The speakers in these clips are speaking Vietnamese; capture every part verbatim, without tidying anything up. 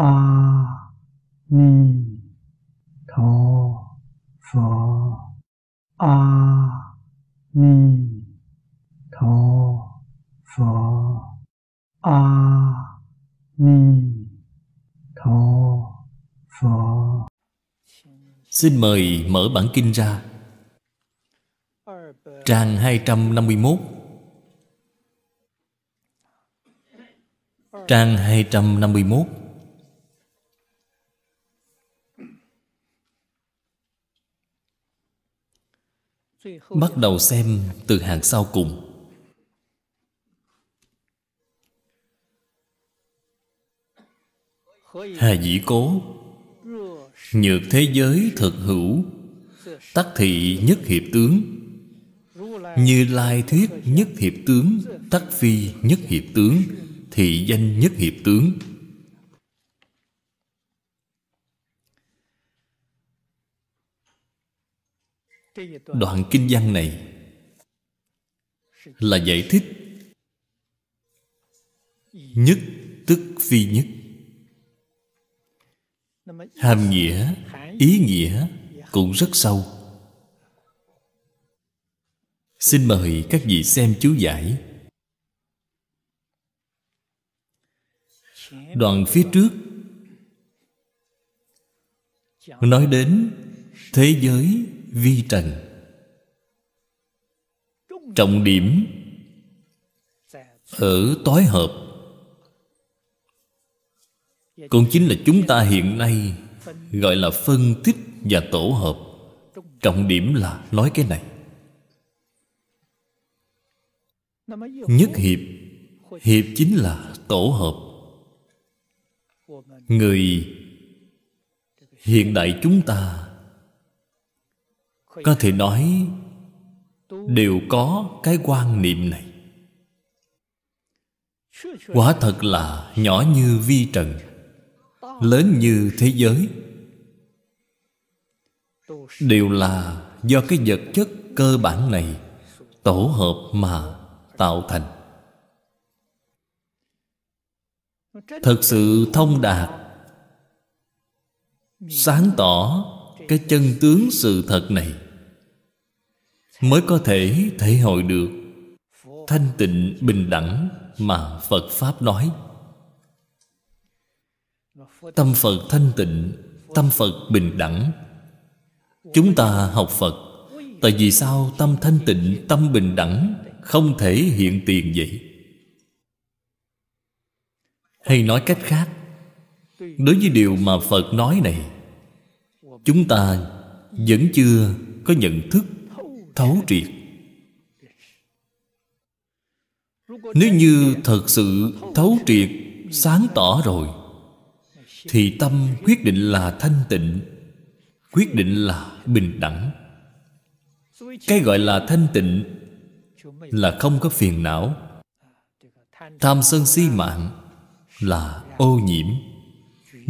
A Ni Tho Phở. A Ni Tho Phở. A Ni Tho Phở. Xin mời mở bản kinh ra trang hai trăm năm mươi mốt, trang hai trăm năm mươi mốt. Bắt đầu xem từ hàng sau cùng. Hà dĩ cố, nhược thế giới thực hữu, tắc thị nhất hiệp tướng, Như Lai thuyết nhất hiệp tướng, tắc phi nhất hiệp tướng, thị danh nhất hiệp tướng. Đoạn kinh văn này là giải thích nhất tức phi nhất. Hàm nghĩa, ý nghĩa cũng rất sâu. Xin mời các vị xem chú giải. Đoạn phía trước nói đến thế giới vi trần, trọng điểm ở tối hợp, cũng chính là chúng ta hiện nay gọi là phân tích và tổ hợp. Trọng điểm là nói cái này. Nhất hiệp, hiệp chính là tổ hợp. Người hiện đại chúng ta có thể nói đều có cái quan niệm này. Quả thật là nhỏ như vi trần, lớn như thế giới, đều là do cái vật chất cơ bản này tổ hợp mà tạo thành. Thật sự thông đạt, sáng tỏ cái chân tướng sự thật này, mới có thể thể hội được thanh tịnh bình đẳng mà Phật Pháp nói. Tâm Phật thanh tịnh, tâm Phật bình đẳng. Chúng ta học Phật, tại vì sao tâm thanh tịnh, tâm bình đẳng không thể hiện tiền vậy? Hay nói cách khác, đối với điều mà Phật nói này, chúng ta vẫn chưa có nhận thức thấu triệt. Nếu như thật sự thấu triệt, sáng tỏ rồi, thì tâm quyết định là thanh tịnh, quyết định là bình đẳng. Cái gọi là thanh tịnh là không có phiền não. Tham sân si mạng là ô nhiễm,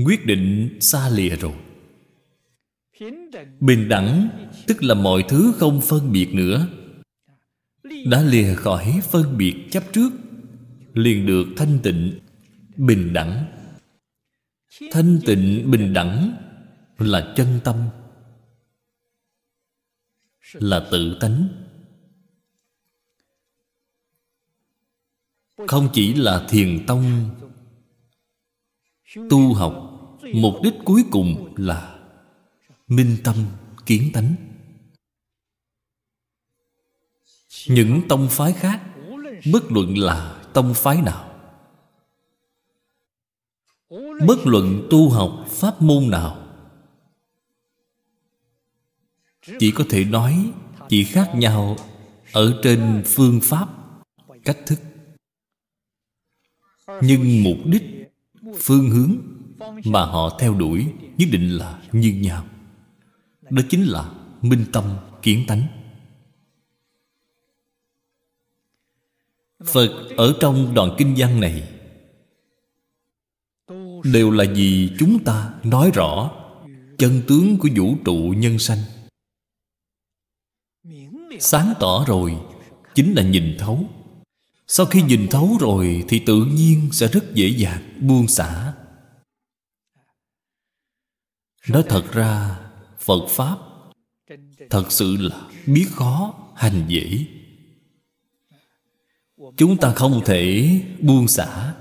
quyết định xa lìa rồi. Bình đẳng tức là mọi thứ không phân biệt nữa, đã lìa khỏi phân biệt chấp trước, liền được thanh tịnh bình đẳng. Thanh tịnh bình đẳng là chân tâm, là tự tánh, không chỉ là thiền tông tu học. Mục đích cuối cùng là minh tâm kiến tánh. Những tông phái khác, bất luận là tông phái nào, bất luận tu học pháp môn nào, chỉ có thể nói chỉ khác nhau ở trên phương pháp, cách thức, nhưng mục đích, phương hướng mà họ theo đuổi nhất định là như nhau. Đó chính là minh tâm kiến tánh. Phật ở trong đoạn kinh văn này đều là vì chúng ta nói rõ chân tướng của vũ trụ nhân sanh. Sáng tỏ rồi chính là nhìn thấu. Sau khi nhìn thấu rồi thì tự nhiên sẽ rất dễ dàng buông xả. Nói thật ra, Phật Pháp thật sự là biết khó, hành dễ. Chúng ta không thể buông xả,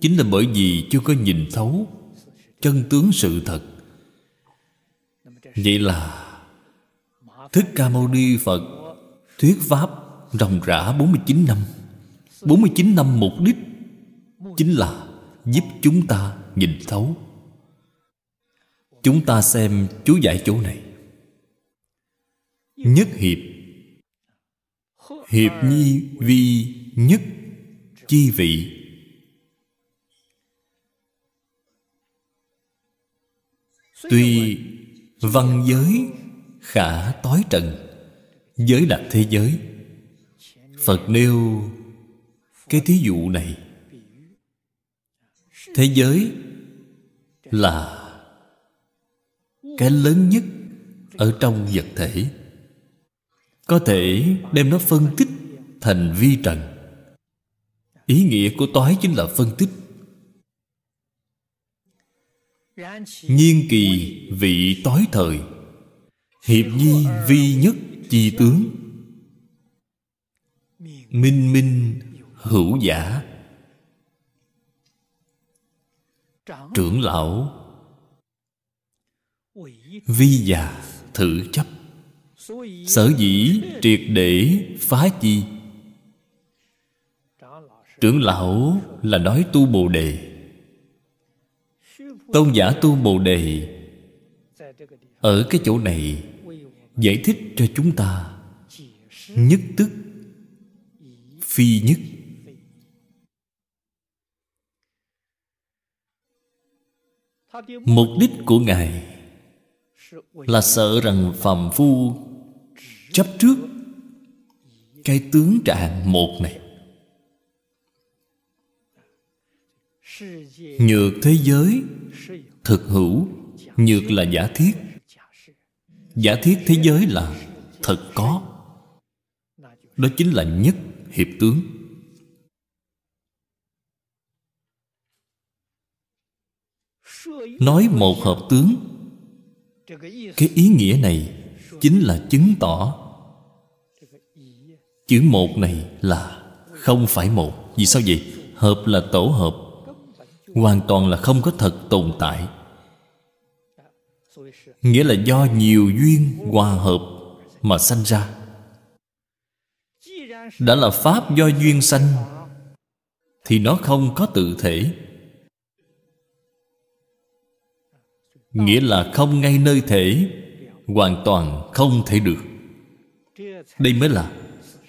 chính là bởi vì chưa có nhìn thấu chân tướng sự thật. Vậy là Thích Ca Mâu Ni Phật thuyết Pháp ròng rã bốn mươi chín năm. bốn mươi chín năm mục đích chính là giúp chúng ta nhìn thấu. Chúng ta xem chú giải chỗ này. Nhất hiệp, hiệp nhi vi nhất chi vị. Tuy văn giới khả tối trần, giới là thế giới. Phật nêu cái thí dụ này. Thế giới là cái lớn nhất ở trong vật thể. Có thể đem nó phân tích thành vi trần. Ý nghĩa của toái chính là phân tích. Nhiên kỳ vị toái thời, hiệp nhi vi nhất chi tướng. Minh minh hữu giả. Trưởng lão vi già thử chấp. Sở dĩ triệt để phá chi. Trưởng lão là nói tu Bồ Đề. Tôn giả tu Bồ Đề ở cái chỗ này giải thích cho chúng ta. Nhất tức phi nhất. Mục đích của Ngài là sợ rằng phàm phu chấp trước cái tướng trạng một này. Nhược thế giới thực hữu, nhược là giả thiết. Giả thiết thế giới là thật có. Đó chính là nhất hiệp tướng. Nói một hợp tướng, cái ý nghĩa này chính là chứng tỏ chữ một này là không phải một. Vì sao vậy? Hợp là tổ hợp, hoàn toàn là không có thật tồn tại. Nghĩa là do nhiều duyên hòa hợp mà sanh ra. Đã là Pháp do duyên sanh thì nó không có tự thể. Nghĩa là không ngay nơi thể, hoàn toàn không thể được. Đây mới là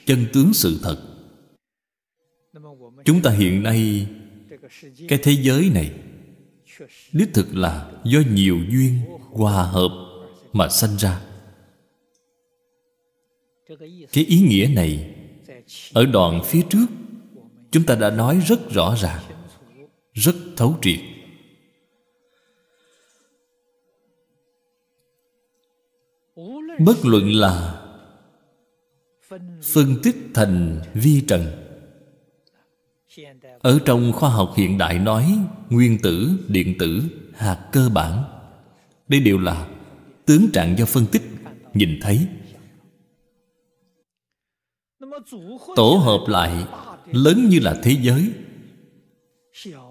chân tướng sự thật. Chúng ta hiện nay, cái thế giới này đích thực là do nhiều duyên hòa hợp mà sanh ra. Cái ý nghĩa này ở đoạn phía trước chúng ta đã nói rất rõ ràng, rất thấu triệt. Bất luận là phân tích thành vi trần, ở trong khoa học hiện đại nói nguyên tử, điện tử, hạt cơ bản, đây đều là tướng trạng do phân tích nhìn thấy. Tổ hợp lại lớn như là thế giới,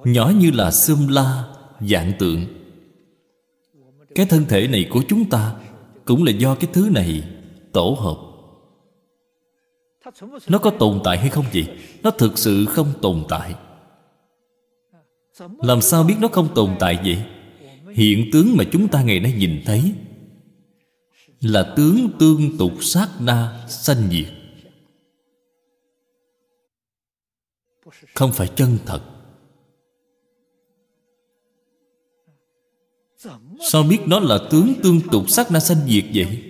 nhỏ như là xâm la vạn tượng. Cái thân thể này của chúng ta cũng là do cái thứ này tổ hợp. Nó có tồn tại hay không vậy? Nó thực sự không tồn tại. Làm sao biết nó không tồn tại vậy? Hiện tướng mà chúng ta ngày nay nhìn thấy là tướng tương tục sát na sanh diệt, không phải chân thật. Sao biết nó là tướng tương tục sát na sanh diệt vậy?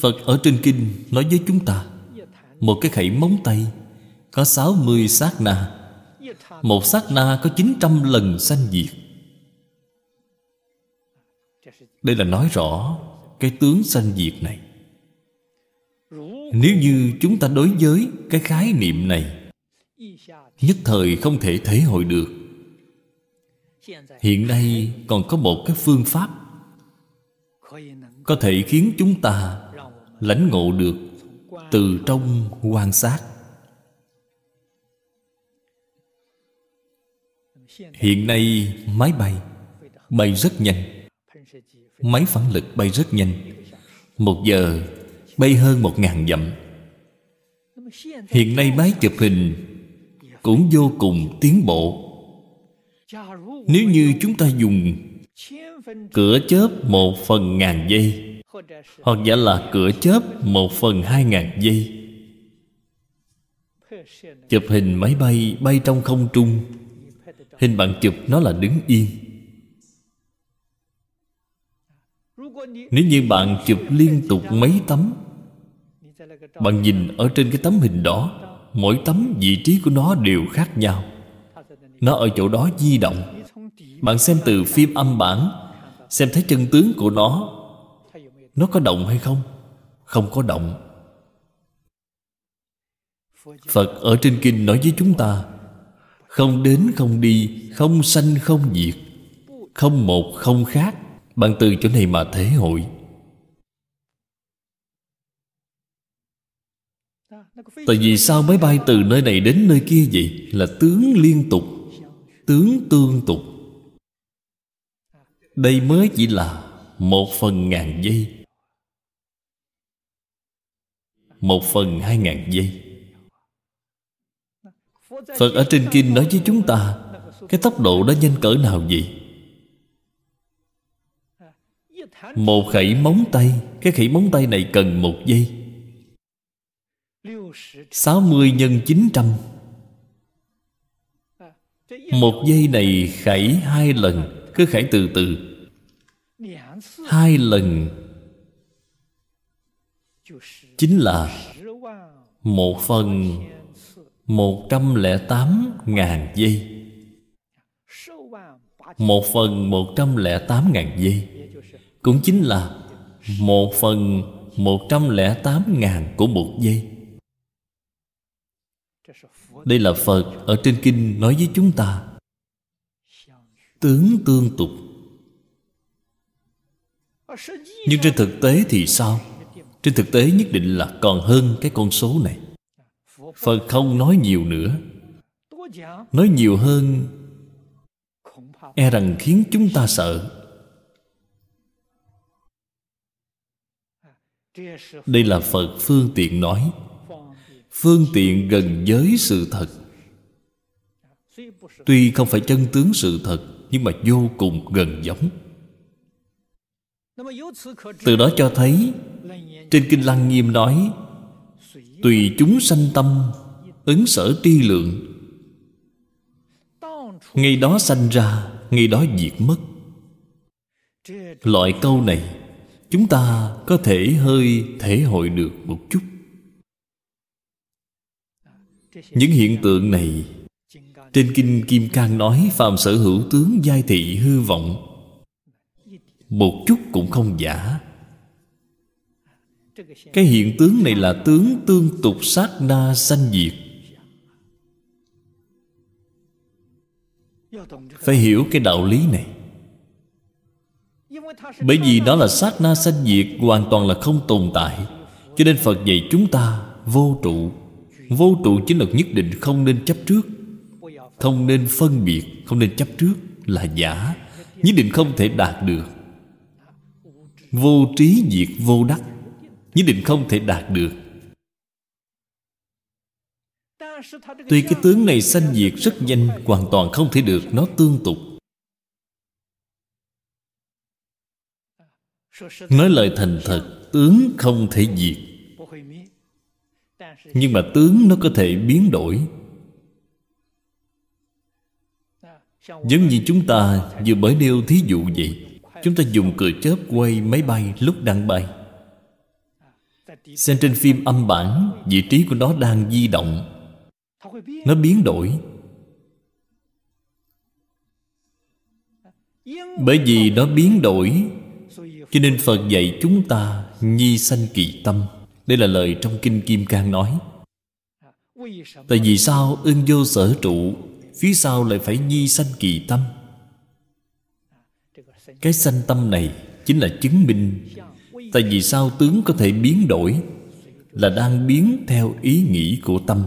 Phật ở trên kinh nói với chúng ta, một cái khẩy móng tay có sáu mươi sát na. Một sát na có chín trăm lần sanh diệt. Đây là nói rõ cái tướng sanh diệt này. Nếu như chúng ta đối với cái khái niệm này nhất thời không thể thể hội được, Hiện nay còn có một cái phương pháp có thể khiến chúng ta lãnh ngộ được từ trong quan sát. Hiện nay máy bay bay rất nhanh, máy phản lực bay rất nhanh, một giờ bay hơn một ngàn dặm. Hiện nay máy chụp hình cũng vô cùng tiến bộ. Nếu như chúng ta dùng cửa chớp một phần ngàn giây, hoặc giả là cửa chớp một phần hai ngàn giây, chụp hình máy bay bay trong không trung, hình bạn chụp nó là đứng yên. Nếu như bạn chụp liên tục mấy tấm, bạn nhìn ở trên cái tấm hình đó, mỗi tấm vị trí của nó đều khác nhau. Nó ở chỗ đó di động. Bạn xem từ phim âm bản, xem thấy chân tướng của nó, nó có động hay không? Không có động. Phật ở trên kinh nói với chúng ta: không đến không đi, không sanh không diệt, không một không khác. Bạn từ chỗ này mà thể hội. Tại vì sao máy bay từ nơi này đến nơi kia vậy? Là tướng liên tục, tướng tương tục. Đây mới chỉ là một phần ngàn giây, một phần hai ngàn giây. Phật ở trên kinh nói với chúng ta cái tốc độ đó nhanh cỡ nào vậy? Một khẩy móng tay, cái khẩy móng tay này cần một giây. Sáu mươi nhân chín trăm, một giây này khẩy hai lần. Cứ khẩy từ từ hai lần chính là một phần một trăm lẻ tám ngàn giây. Một phần một trăm lẻ tám ngàn giây cũng chính là một phần một trăm lẻ tám ngàn của một giây. Đây là Phật ở trên kinh nói với chúng ta tướng tương tục. Nhưng trên thực tế thì sao? Trên thực tế nhất định là còn hơn cái con số này. Phật không nói nhiều nữa. Nói nhiều hơn e rằng khiến chúng ta sợ. Đây là Phật phương tiện nói, phương tiện gần với sự thật. Tuy không phải chân tướng sự thật, nhưng mà vô cùng gần giống. Từ đó cho thấy trên kinh Lăng Nghiêm nói: tùy chúng sanh tâm, ứng sở tri lượng. Ngay đó sanh ra, ngay đó diệt mất. Loại câu này chúng ta có thể hơi thể hội được một chút. Những hiện tượng này trên kinh Kim Cang nói: phàm sở hữu tướng giai thị hư vọng. Một chút cũng không giả. Cái hiện tướng này là tướng tương tục, sát na sanh diệt. Phải hiểu cái đạo lý này. Bởi vì đó là sát na sanh diệt, hoàn toàn là không tồn tại. Cho nên Phật dạy chúng ta vô trụ. Vô trụ chính là nhất định không nên chấp trước, không nên phân biệt, không nên chấp trước là giả, nhất định không thể đạt được. Vô trí diệt vô đắc, nhất định không thể đạt được. Tuy cái tướng này sanh diệt rất nhanh, hoàn toàn không thể được, nó tương tục. Nói lời thành thật, tướng không thể diệt, nhưng mà tướng nó có thể biến đổi. Giống như chúng ta vừa mới nêu thí dụ vậy, chúng ta dùng cửa chớp quay máy bay lúc đang bay, xem trên phim âm bản, vị trí của nó đang di động, nó biến đổi. Bởi vì nó biến đổi, cho nên Phật dạy chúng ta nhi sanh kỳ tâm. Đây là lời trong kinh Kim Cang nói. Tại vì sao ưng vô sở trụ, phía sau lại phải nhi sanh kỳ tâm? Cái sanh tâm này chính là chứng minh tại vì sao tướng có thể biến đổi, là đang biến theo ý nghĩ của tâm.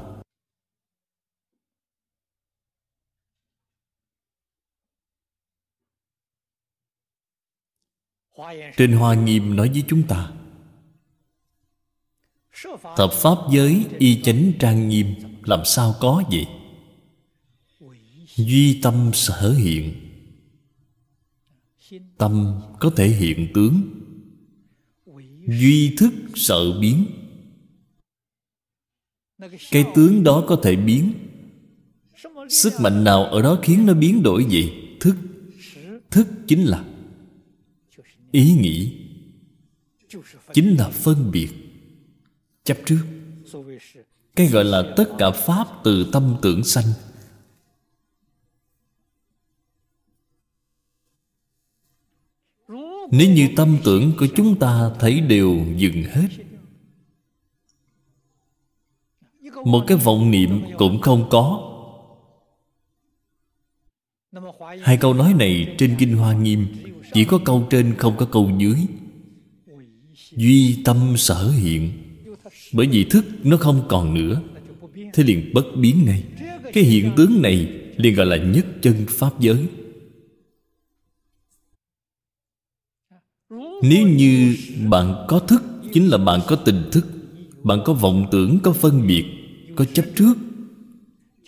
Trên Hoa Nghiêm nói với chúng ta, thập pháp giới y chánh trang nghiêm, làm sao có vậy? Duy tâm sở hiện. Tâm có thể hiện tướng. Duy thức sợ biến. Cái tướng đó có thể biến. Sức mạnh nào ở đó khiến nó biến đổi vậy? Thức. Thức chính là ý nghĩ, chính là phân biệt, chấp trước. Cái gọi là tất cả pháp từ tâm tưởng sanh. Nếu như tâm tưởng của chúng ta thấy đều dừng hết, một cái vọng niệm cũng không có. Hai câu nói này trên Kinh Hoa Nghiêm, chỉ có câu trên không có câu dưới. Duy tâm sở hiện. Bởi vì thức nó không còn nữa, thế liền bất biến ngay. Cái hiện tướng này liền gọi là nhất chân pháp giới. Nếu như bạn có thức, chính là bạn có tình thức. Bạn có vọng tưởng, có phân biệt, có chấp trước,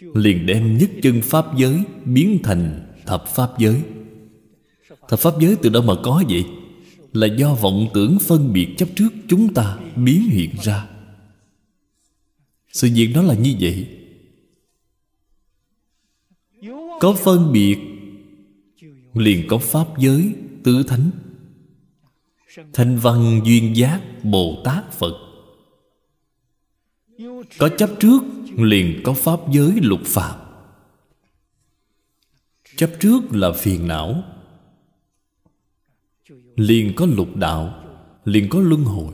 liền đem nhất chân pháp giới biến thành thập pháp giới. Thập pháp giới từ đâu mà có vậy? Là do vọng tưởng phân biệt chấp trước chúng ta biến hiện ra. Sự việc đó là như vậy. Có phân biệt liền có pháp giới tứ thánh, Thanh Văn, Duyên Giác, Bồ Tát, Phật. Có chấp trước liền có pháp giới lục phạm. Chấp trước là phiền não, liền có lục đạo, liền có luân hồi.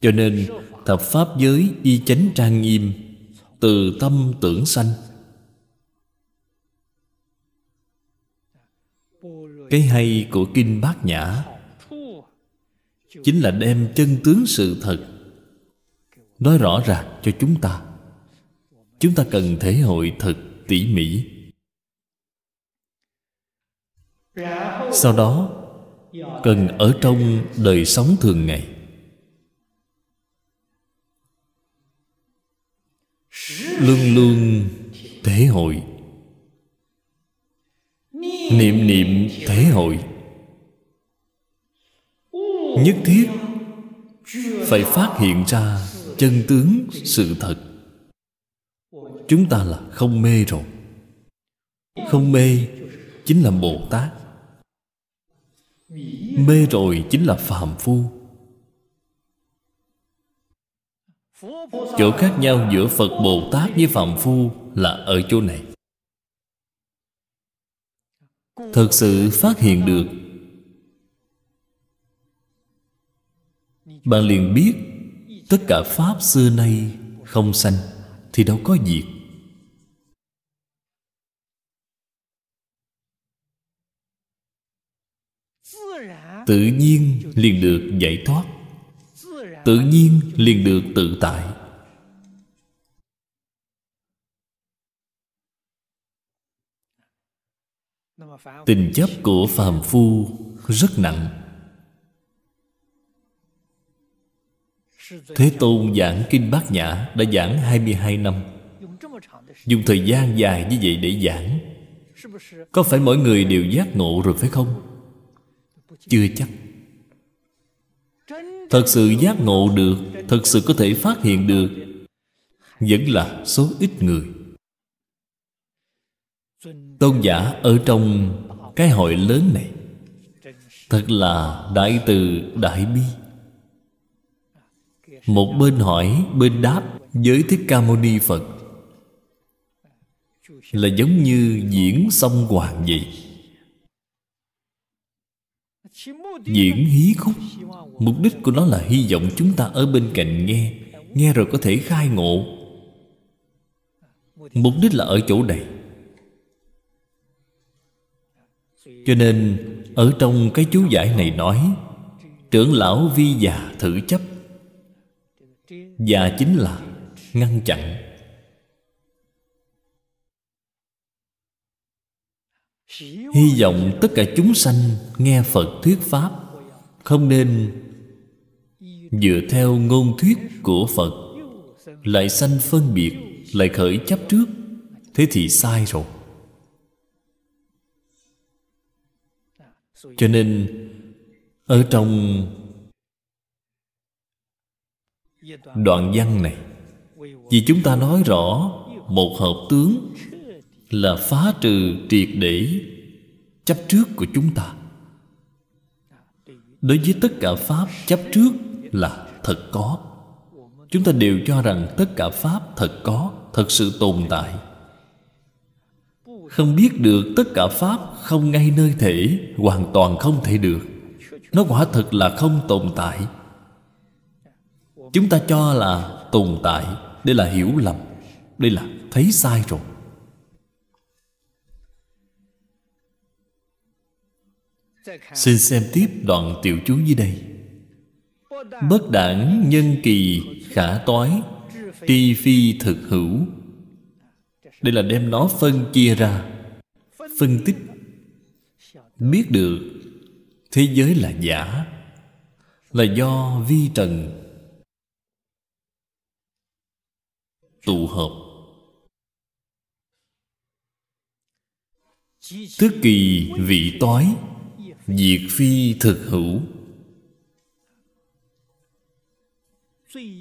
Cho nên thập pháp giới y chánh trang nghiêm, từ tâm tưởng sanh. Cái hay của Kinh Bát Nhã chính là đem chân tướng sự thật nói rõ ràng cho chúng ta. Chúng ta cần thể hội thật tỉ mỉ. Sau đó cần ở trong đời sống thường ngày. Luôn luôn thể hội, niệm niệm thể hội. Nhất thiết phải phát hiện ra chân tướng sự thật. Chúng ta là không mê rồi. Không mê chính là Bồ Tát. Mê rồi chính là phàm phu. Chỗ khác nhau giữa Phật Bồ Tát với phàm phu là ở chỗ này. Thật sự phát hiện được, bạn liền biết tất cả pháp xưa nay không sanh thì đâu có diệt. Tự nhiên liền được giải thoát, tự nhiên liền được tự tại. Tình chấp của phàm phu rất nặng. Thế Tôn giảng Kinh Bát Nhã đã giảng hai mươi hai năm. Dùng thời gian dài như vậy để giảng, có phải mỗi người đều giác ngộ rồi phải không? Chưa chắc. Thật sự giác ngộ được, thật sự có thể phát hiện được, vẫn là số ít người. Tôn giả ở trong cái hội lớn này thật là đại từ đại bi. Một bên hỏi, bên đáp. Với Thích Ca Mâu Ni Phật là giống như diễn song hoàn vậy. Diễn hí khúc, mục đích của nó là hy vọng chúng ta ở bên cạnh nghe. Nghe rồi có thể khai ngộ. Mục đích là ở chỗ này. Cho nên ở trong cái chú giải này nói trưởng lão vi già thử chấp. Già chính là ngăn chặn. Hy vọng tất cả chúng sanh nghe Phật thuyết Pháp không nên dựa theo ngôn thuyết của Phật lại sanh phân biệt, lại khởi chấp trước. Thế thì sai rồi. Cho nên ở trong đoạn văn này, vì chúng ta nói rõ một hợp tướng là phá trừ triệt để chấp trước của chúng ta. Đối với tất cả Pháp, chấp trước là thật có. Chúng ta đều cho rằng tất cả Pháp thật có, thật sự tồn tại. Không biết được tất cả Pháp không ngay nơi thể, hoàn toàn không thể được. Nó quả thật là không tồn tại. Chúng ta cho là tồn tại. Đây là hiểu lầm. Đây là thấy sai rồi. Xin xem tiếp đoạn tiểu chú dưới đây. Bất đảng nhân kỳ khả toái, tri phi thực hữu. Đây là đem nó phân chia ra, phân tích, biết được thế giới là giả, là do vi trần tụ hợp. Tức kỳ vị toái, diệt phi thực hữu.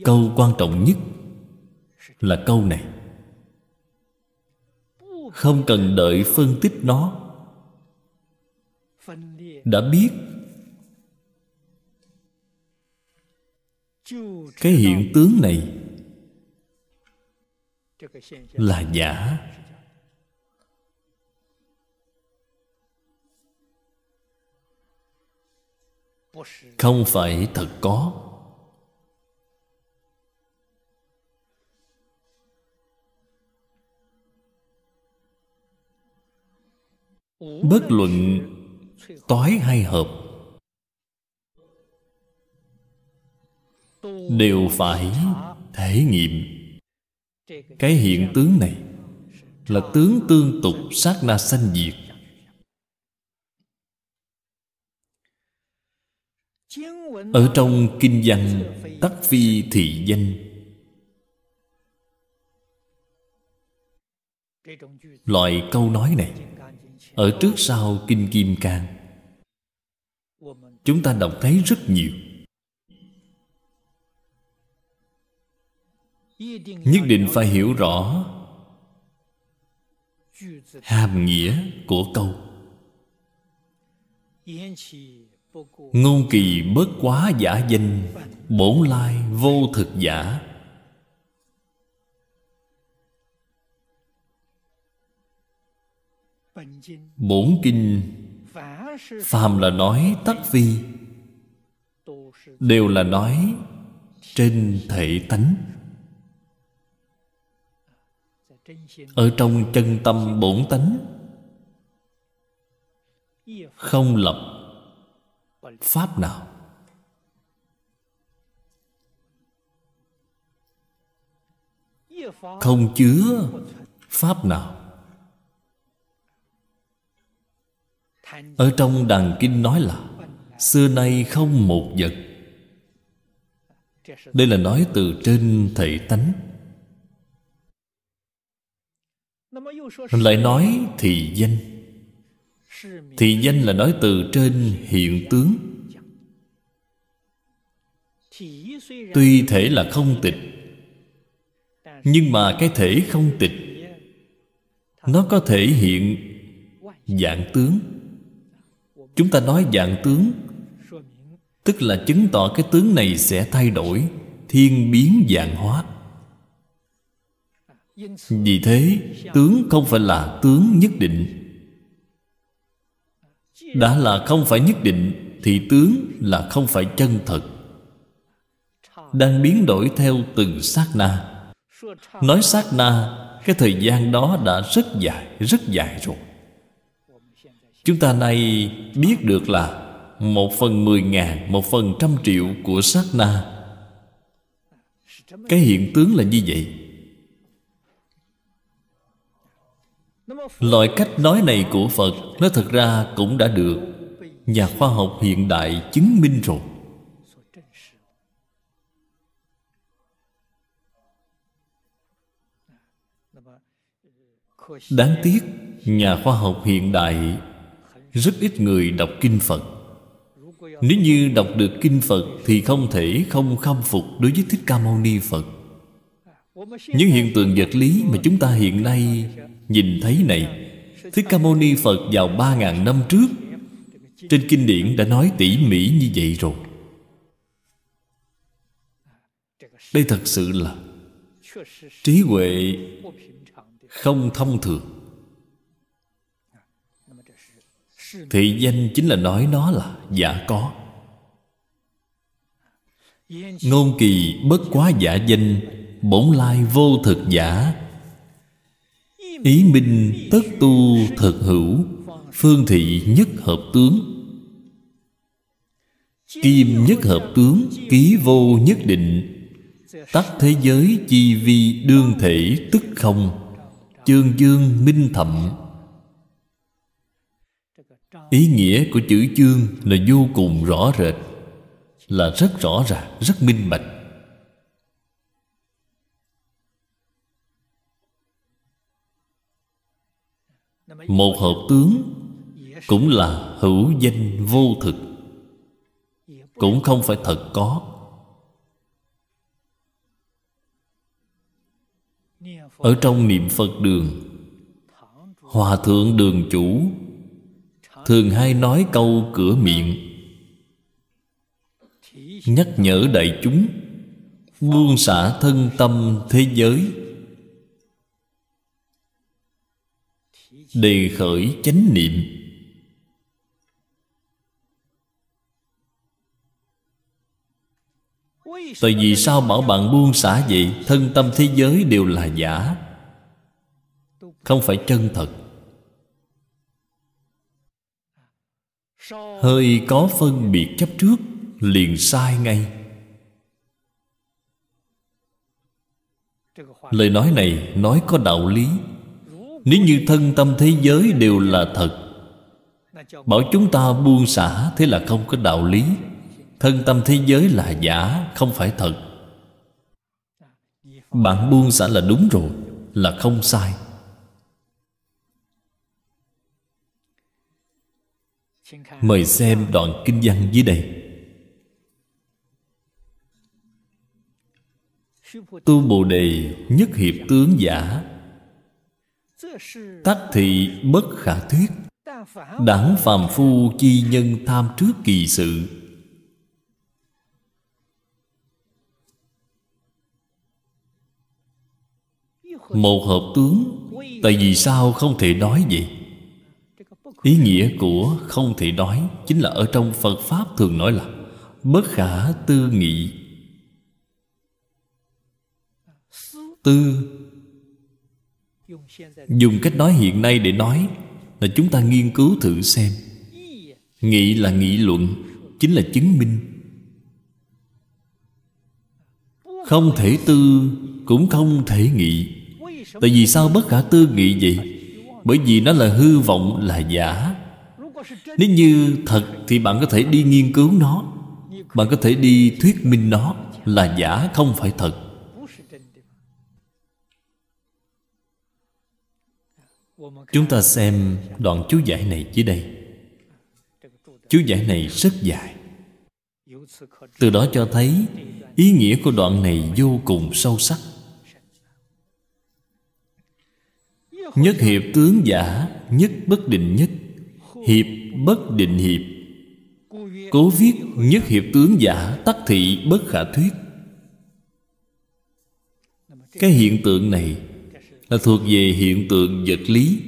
Câu quan trọng nhất là câu này. Không cần đợi phân tích nó, đã biết cái hiện tướng này là giả. Không phải thật có. Bất luận toái hay hợp đều phải thể nghiệm cái hiện tướng này là tướng tương tục sát na sanh diệt. Ở trong kinh văn tắc phi thị danh, loại câu nói này ở trước sau kinh Kim Cang chúng ta đọc thấy rất nhiều. Nhất định phải hiểu rõ hàm nghĩa của câu. Ngôn kỳ bất quá giả danh, bổn lai vô thực giả. Bổn kinh phàm là nói tắc vi, đều là nói trên thể tánh. Ở trong chân tâm bổn tánh không lập pháp nào. Không chứa pháp nào. Ở trong Đàn Kinh nói là xưa nay không một vật. Đây là nói từ trên thể tánh. Lại nói thì danh. Thì danh là nói từ trên hiện tướng. Tuy thể là không tịch, nhưng mà cái thể không tịch nó có thể hiện dạng tướng. Chúng ta nói dạng tướng tức là chứng tỏ cái tướng này sẽ thay đổi, thiên biến vạn hóa. Vì thế tướng không phải là tướng nhất định. Đã là không phải nhất định thì tướng là không phải chân thật, đang biến đổi theo từng sát na. Nói sát na, cái thời gian đó đã rất dài, rất dài rồi. Chúng ta nay biết được là một phần mười ngàn, một phần trăm triệu của sát na. Cái hiện tướng là như vậy. Loại cách nói này của Phật nó thật ra cũng đã được nhà khoa học hiện đại chứng minh rồi. Đáng tiếc nhà khoa học hiện đại rất ít người đọc kinh Phật. Nếu như đọc được kinh Phật thì không thể không khâm phục đối với Thích Ca Mâu Ni Phật. Những hiện tượng vật lý mà chúng ta hiện nay nhìn thấy này, Thích Ca Mâu Ni Phật vào ba ngàn năm trước trên kinh điển đã nói tỉ mỉ như vậy rồi. Đây thật sự là trí huệ không thông thường. Thị danh chính là nói nó là giả có. Ngôn kỳ bất quá giả danh, bổn lai vô thực giả. Ý minh tất tu thực hữu, phương thị nhất hợp tướng. Kim nhất hợp tướng, ký vô nhất định. Tắc thế giới chi vi đương thể tức không. Chương dương minh thậm. Ý nghĩa của chữ chương là vô cùng rõ rệt, là rất rõ ràng, rất minh bạch. Một hợp tướng cũng là hữu danh vô thực, cũng không phải thật có. Ở trong niệm Phật đường, Hòa Thượng Đường Chủ thường hay nói câu cửa miệng, nhắc nhở đại chúng buông xả thân tâm thế giới, đề khởi chánh niệm. Tại vì sao bảo bạn buông xả vậy? Thân tâm thế giới đều là giả, không phải chân thật. Hơi có phân biệt chấp trước liền sai ngay. Lời nói này nói có đạo lý. Nếu như thân tâm thế giới đều là thật, bảo chúng ta buông xả, thế là không có đạo lý. Thân tâm thế giới là giả, không phải thật. Bạn buông xả là đúng rồi, là không sai. Mời xem đoạn kinh văn dưới đây. Tu Bồ Đề nhất hiệp tướng giả, tắc thị bất khả thuyết. Đẳng phàm phu chi nhân tham trước kỳ sự. Một hợp tướng, tại vì sao không thể nói vậy? Ý nghĩa của không thể nói chính là ở trong Phật Pháp thường nói là bất khả tư nghị. Tư, dùng cách nói hiện nay để nói là chúng ta nghiên cứu thử xem. Nghị là nghị luận, chính là chứng minh. Không thể tư, cũng không thể nghị. Tại vì sao bất khả tư nghị vậy? Bởi vì nó là hư vọng, là giả. Nếu như thật thì bạn có thể đi nghiên cứu nó, bạn có thể đi thuyết minh nó là giả, không phải thật. Chúng ta xem đoạn chú giải này dưới đây. Chú giải này rất dài. Từ đó cho thấy ý nghĩa của đoạn này vô cùng sâu sắc. Nhất hiệp tướng giả, nhất bất định nhất, hiệp bất định hiệp. Cố viết nhất hiệp tướng giả, tắc thị bất khả thuyết. Cái hiện tượng này là thuộc về hiện tượng vật lý.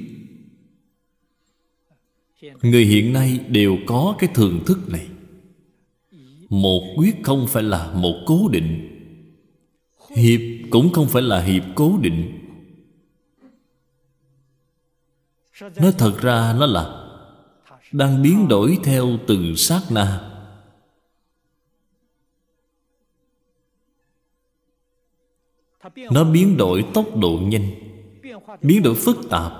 Người hiện nay đều có cái thường thức này. Một quyết không phải là một cố định, hiệp cũng không phải là hiệp cố định. Nói thật ra nó là đang biến đổi theo từng sát na. Nó biến đổi tốc độ nhanh, biến đổi phức tạp,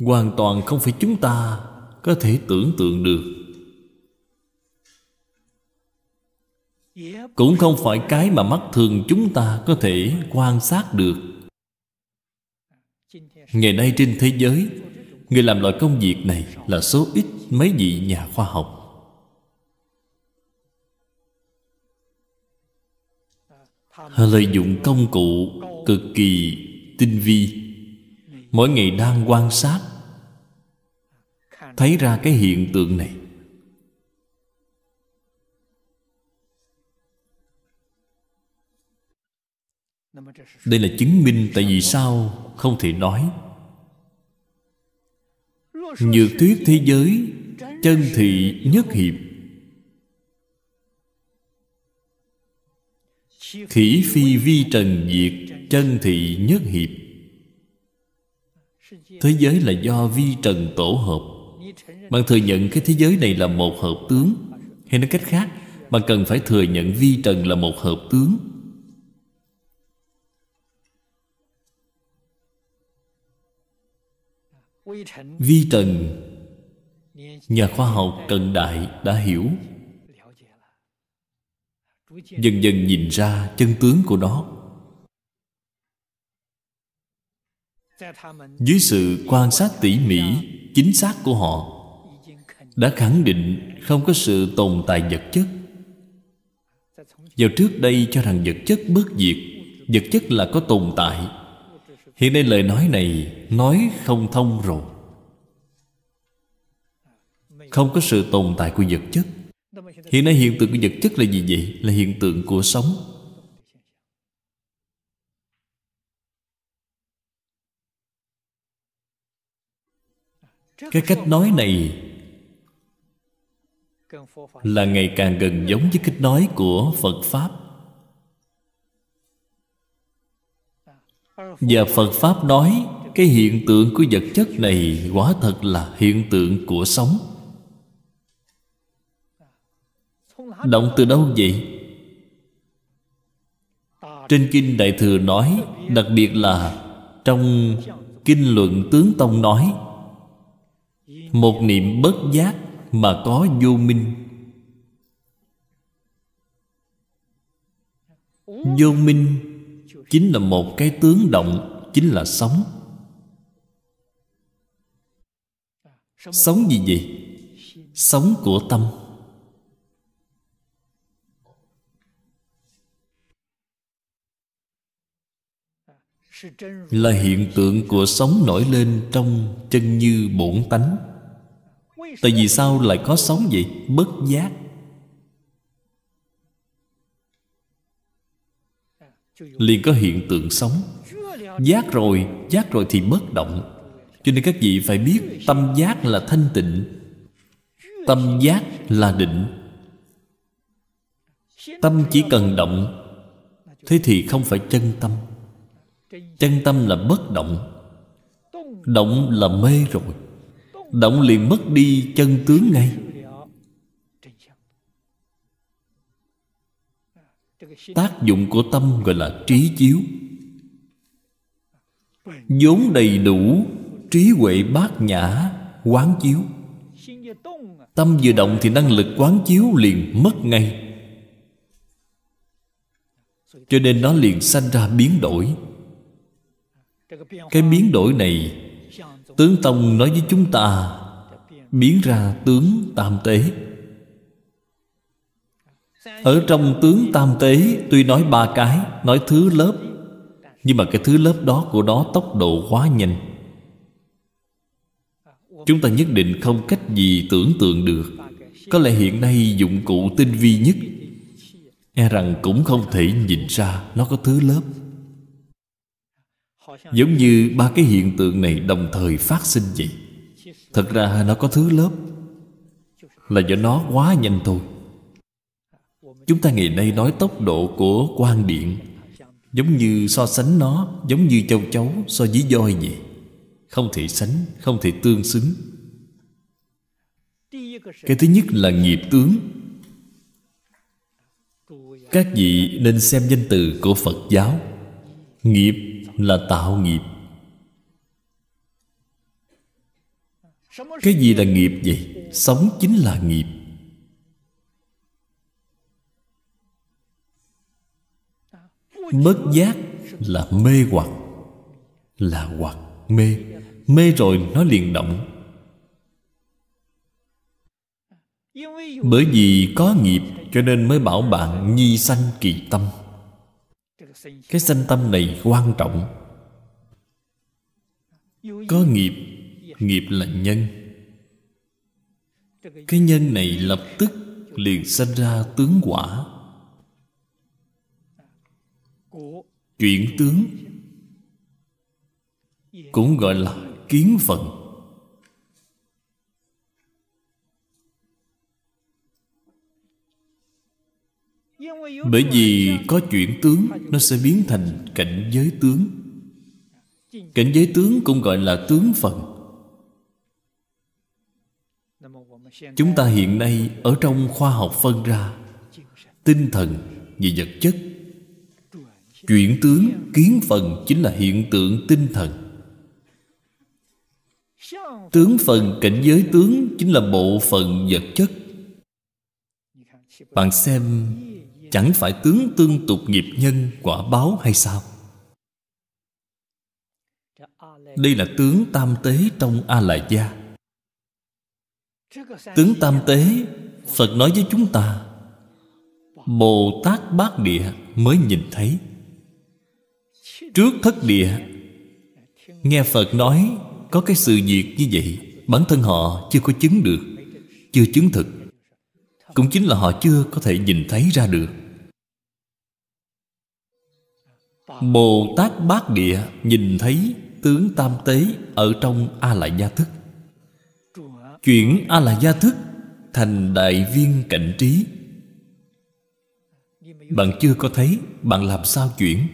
hoàn toàn không phải chúng ta có thể tưởng tượng được, cũng không phải cái mà mắt thường chúng ta có thể quan sát được. Ngày nay trên thế giới, người làm loại công việc này là số ít mấy vị nhà khoa học. Họ lợi dụng công cụ cực kỳ tinh vi, mỗi ngày đang quan sát, thấy ra cái hiện tượng này. Đây là chứng minh tại vì sao không thể nói. Nhược thuyết thế giới chân thị nhất hiệp, khỉ phi vi trần diệt, chân thị nhất hiệp. Thế giới là do vi trần tổ hợp. Bạn thừa nhận cái thế giới này là một hợp tướng, hay nói cách khác, bạn cần phải thừa nhận vi trần là một hợp tướng. Vi trần, nhà khoa học cận đại đã hiểu, dần dần nhìn ra chân tướng của nó. Dưới sự quan sát tỉ mỉ, chính xác của họ, đã khẳng định không có sự tồn tại vật chất. Vào trước đây cho rằng vật chất bất diệt, vật chất là có tồn tại. Hiện nay lời nói này nói không thông rồi. Không có sự tồn tại của vật chất. Hiện nay hiện tượng của vật chất là gì vậy? Là hiện tượng của sống. Cái cách nói này là ngày càng gần giống với cách nói của Phật Pháp. Và Phật Pháp nói cái hiện tượng của vật chất này quả thật là hiện tượng của sống. Động từ đâu vậy? Trên Kinh Đại Thừa nói, đặc biệt là trong Kinh Luận Tướng Tông nói, một niệm bất giác mà có vô minh. Vô minh chính là một cái tướng động, chính là sống. Sống gì vậy? Sống của tâm. Là hiện tượng của sống nổi lên trong chân như bổn tánh. Tại vì sao lại có sống vậy? Bất giác. Liền có hiện tượng sống. Giác rồi, giác rồi thì bất động. Cho nên các vị phải biết tâm giác là thanh tịnh, tâm giác là định. Tâm chỉ cần động, thế thì không phải chân tâm. Chân tâm là bất động. Động là mê rồi. Động liền mất đi chân tướng ngay. Tác dụng của tâm gọi là trí chiếu, vốn đầy đủ trí huệ bát nhã quán chiếu. Tâm vừa động thì năng lực quán chiếu liền mất ngay. Cho nên nó liền sanh ra biến đổi. Cái biến đổi này Tướng Tông nói với chúng ta biến ra tướng tam tế. Ở trong tướng tam tế tuy nói ba cái, nói thứ lớp, nhưng mà cái thứ lớp đó của nó tốc độ quá nhanh, chúng ta nhất định không cách gì tưởng tượng được. Có lẽ hiện nay dụng cụ tinh vi nhất e rằng cũng không thể nhìn ra nó có thứ lớp. Giống như ba cái hiện tượng này đồng thời phát sinh vậy. Thật ra nó có thứ lớp là do nó quá nhanh thôi. Chúng ta ngày nay nói tốc độ của quang điện, giống như so sánh nó giống như châu chấu so với voi vậy. Không thể sánh, không thể tương xứng. Cái thứ nhất là nghiệp tướng. Các vị nên xem danh từ của Phật giáo. Nghiệp là tạo nghiệp. Cái gì là nghiệp vậy? Sống chính là nghiệp. Bất giác là mê hoặc. Là hoặc mê. Mê rồi nó liền động. Bởi vì có nghiệp cho nên mới bảo bạn nhi sanh kỳ tâm. Cái sanh tâm này quan trọng. Có nghiệp. Nghiệp là nhân. Cái nhân này lập tức liền sanh ra tướng quả. Chuyển tướng cũng gọi là kiến phận. Bởi vì có chuyển tướng, nó sẽ biến thành cảnh giới tướng. Cảnh giới tướng cũng gọi là tướng phận. Chúng ta hiện nay ở trong khoa học phân ra tinh thần và vật chất. Chuyển tướng, kiến phần chính là hiện tượng tinh thần. Tướng phần, cảnh giới tướng chính là bộ phận vật chất. Bạn xem, chẳng phải tướng tương tục nghiệp nhân quả báo hay sao? Đây là tướng tam tế trong A-la gia. Tướng tam tế, Phật nói với chúng ta, Bồ Tát Bát Địa mới nhìn thấy. Trước thất địa, nghe Phật nói có cái sự việc như vậy, bản thân họ chưa có chứng được, chưa chứng thực. Cũng chính là họ chưa có thể nhìn thấy ra được. Bồ Tát Bát Địa nhìn thấy tướng tam tế ở trong A-la gia thức. Chuyển A-la gia thức thành đại viên cảnh trí. Bạn chưa có thấy, bạn làm sao chuyển?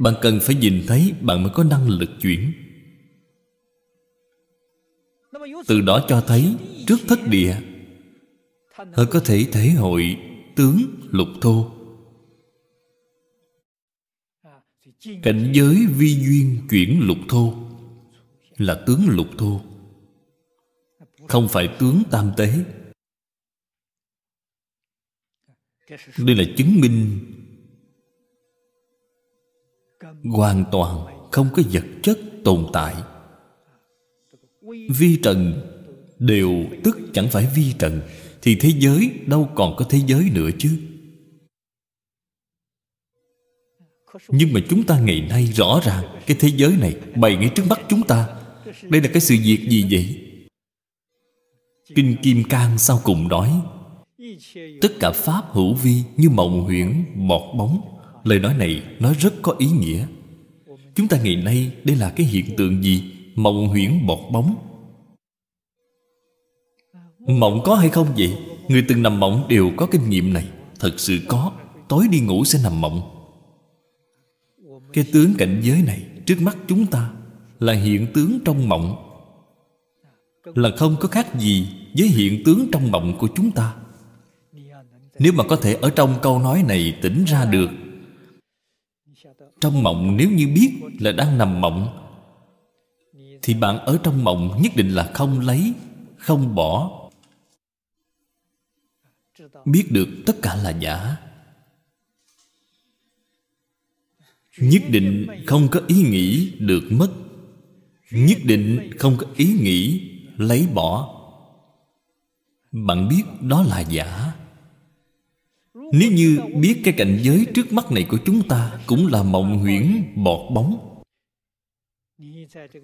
Bạn cần phải nhìn thấy, bạn mới có năng lực chuyển. Từ đó cho thấy trước thất địa, họ có thể thể hội tướng lục thô. Cảnh giới vi duyên chuyển lục thô là tướng lục thô, không phải tướng tam tế. Đây là chứng minh hoàn toàn không có vật chất tồn tại. Vi trần đều tức chẳng phải vi trần, thì thế giới đâu còn có thế giới nữa chứ. Nhưng mà chúng ta ngày nay rõ ràng cái thế giới này bày ngay trước mắt chúng ta. Đây là cái sự việc gì vậy? Kinh Kim Cang sau cùng nói tất cả pháp hữu vi như mộng huyễn bọt bóng. Lời nói này nói rất có ý nghĩa. Chúng ta ngày nay đây là cái hiện tượng gì? Mộng huyễn bọt bóng. Mộng có hay không vậy? Người từng nằm mộng đều có kinh nghiệm này. Thật sự có. Tối đi ngủ sẽ nằm mộng. Cái tướng cảnh giới này trước mắt chúng ta là hiện tướng trong mộng, là không có khác gì với hiện tướng trong mộng của chúng ta. Nếu mà có thể ở trong câu nói này tỉnh ra được. Trong mộng nếu như biết là đang nằm mộng, thì bạn ở trong mộng nhất định là không lấy, không bỏ. Biết được tất cả là giả, nhất định không có ý nghĩ được mất, nhất định không có ý nghĩ lấy bỏ. Bạn biết đó là giả. Nếu như biết cái cảnh giới trước mắt này của chúng ta cũng là mộng huyễn bọt bóng,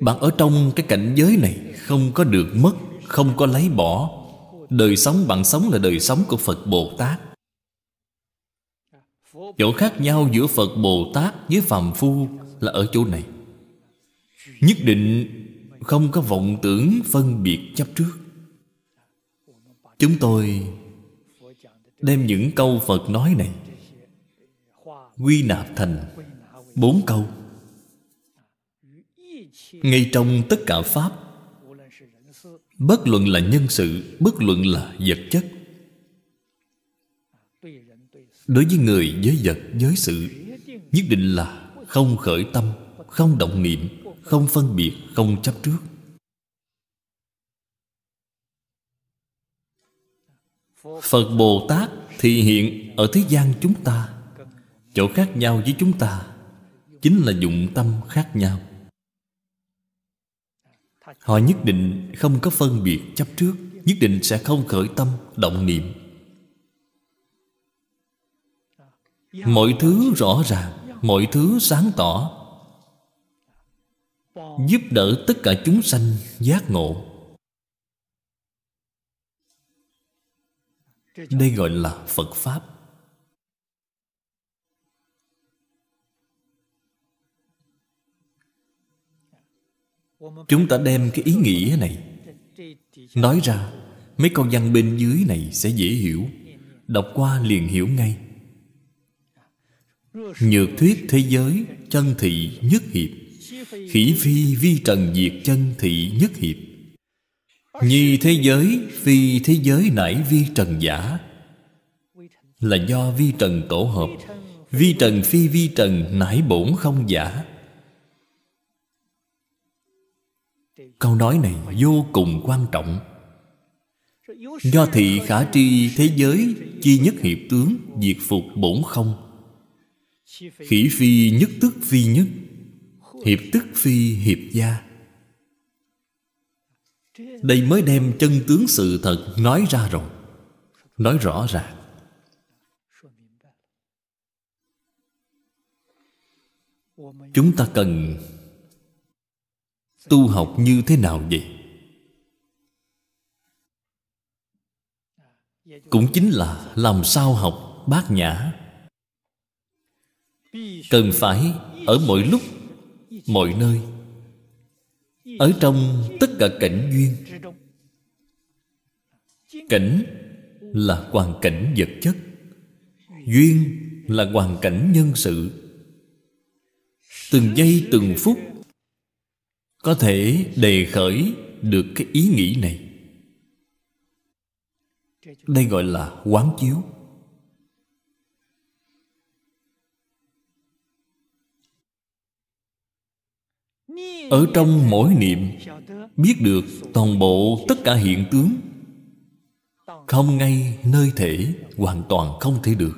bạn ở trong cái cảnh giới này không có được mất, không có lấy bỏ. Đời sống bạn sống là đời sống của Phật Bồ Tát. Chỗ khác nhau giữa Phật Bồ Tát với phàm phu là ở chỗ này. Nhất định không có vọng tưởng phân biệt chấp trước. Chúng tôi đem những câu Phật nói này quy nạp thành bốn câu. Ngay trong tất cả pháp, bất luận là nhân sự, bất luận là vật chất. Đối với người, với vật, với sự, nhất định là không khởi tâm, không động niệm, không phân biệt, không chấp trước. Phật Bồ Tát thì hiện ở thế gian chúng ta. Chỗ khác nhau với chúng ta chính là dụng tâm khác nhau. Họ nhất định không có phân biệt chấp trước, nhất định sẽ không khởi tâm, động niệm. Mọi thứ rõ ràng, mọi thứ sáng tỏ, giúp đỡ tất cả chúng sanh giác ngộ. Đây gọi là Phật Pháp. Chúng ta đem cái ý nghĩa này nói ra, mấy câu văn bên dưới này sẽ dễ hiểu, đọc qua liền hiểu ngay. Nhược thuyết thế giới, chân thị nhất hiệp. Khỉ phi vi trần diệt, chân thị nhất hiệp. Nhi thế giới, phi thế giới nải vi trần giả, là do vi trần tổ hợp. Vi trần phi vi trần nải bổn không giả. Câu nói này vô cùng quan trọng. Do thị khả tri thế giới, chi nhất hiệp tướng, diệt phục bổn không. Khỉ phi nhất tức phi nhất, hiệp tức phi hiệp gia. Đây mới đem chân tướng sự thật nói ra rồi, nói rõ ràng. Chúng ta cần tu học như thế nào vậy? Cũng chính là làm sao học Bát Nhã. Cần phải ở mọi lúc, mọi nơi, ở trong tất cả cảnh duyên. Cảnh là hoàn cảnh vật chất, duyên là hoàn cảnh nhân sự. Từng giây từng phút có thể đề khởi được cái ý nghĩ này. Đây gọi là quán chiếu. Ở trong mỗi niệm biết được toàn bộ tất cả hiện tướng. Không ngay nơi thể hoàn toàn không thể được.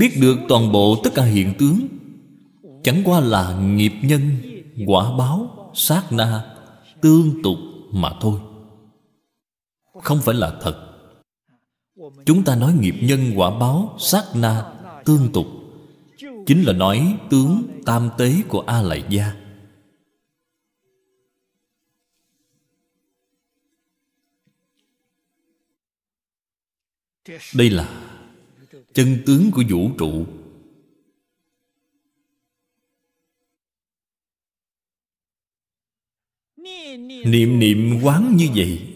Biết được toàn bộ tất cả hiện tướng chẳng qua là nghiệp nhân, quả báo, sát na, tương tục mà thôi, không phải là thật. Chúng ta nói nghiệp nhân, quả báo, sát na, tương tục chính là nói tướng tam tế của A Lại Gia. Đây là chân tướng của vũ trụ. Niệm niệm quán như vậy,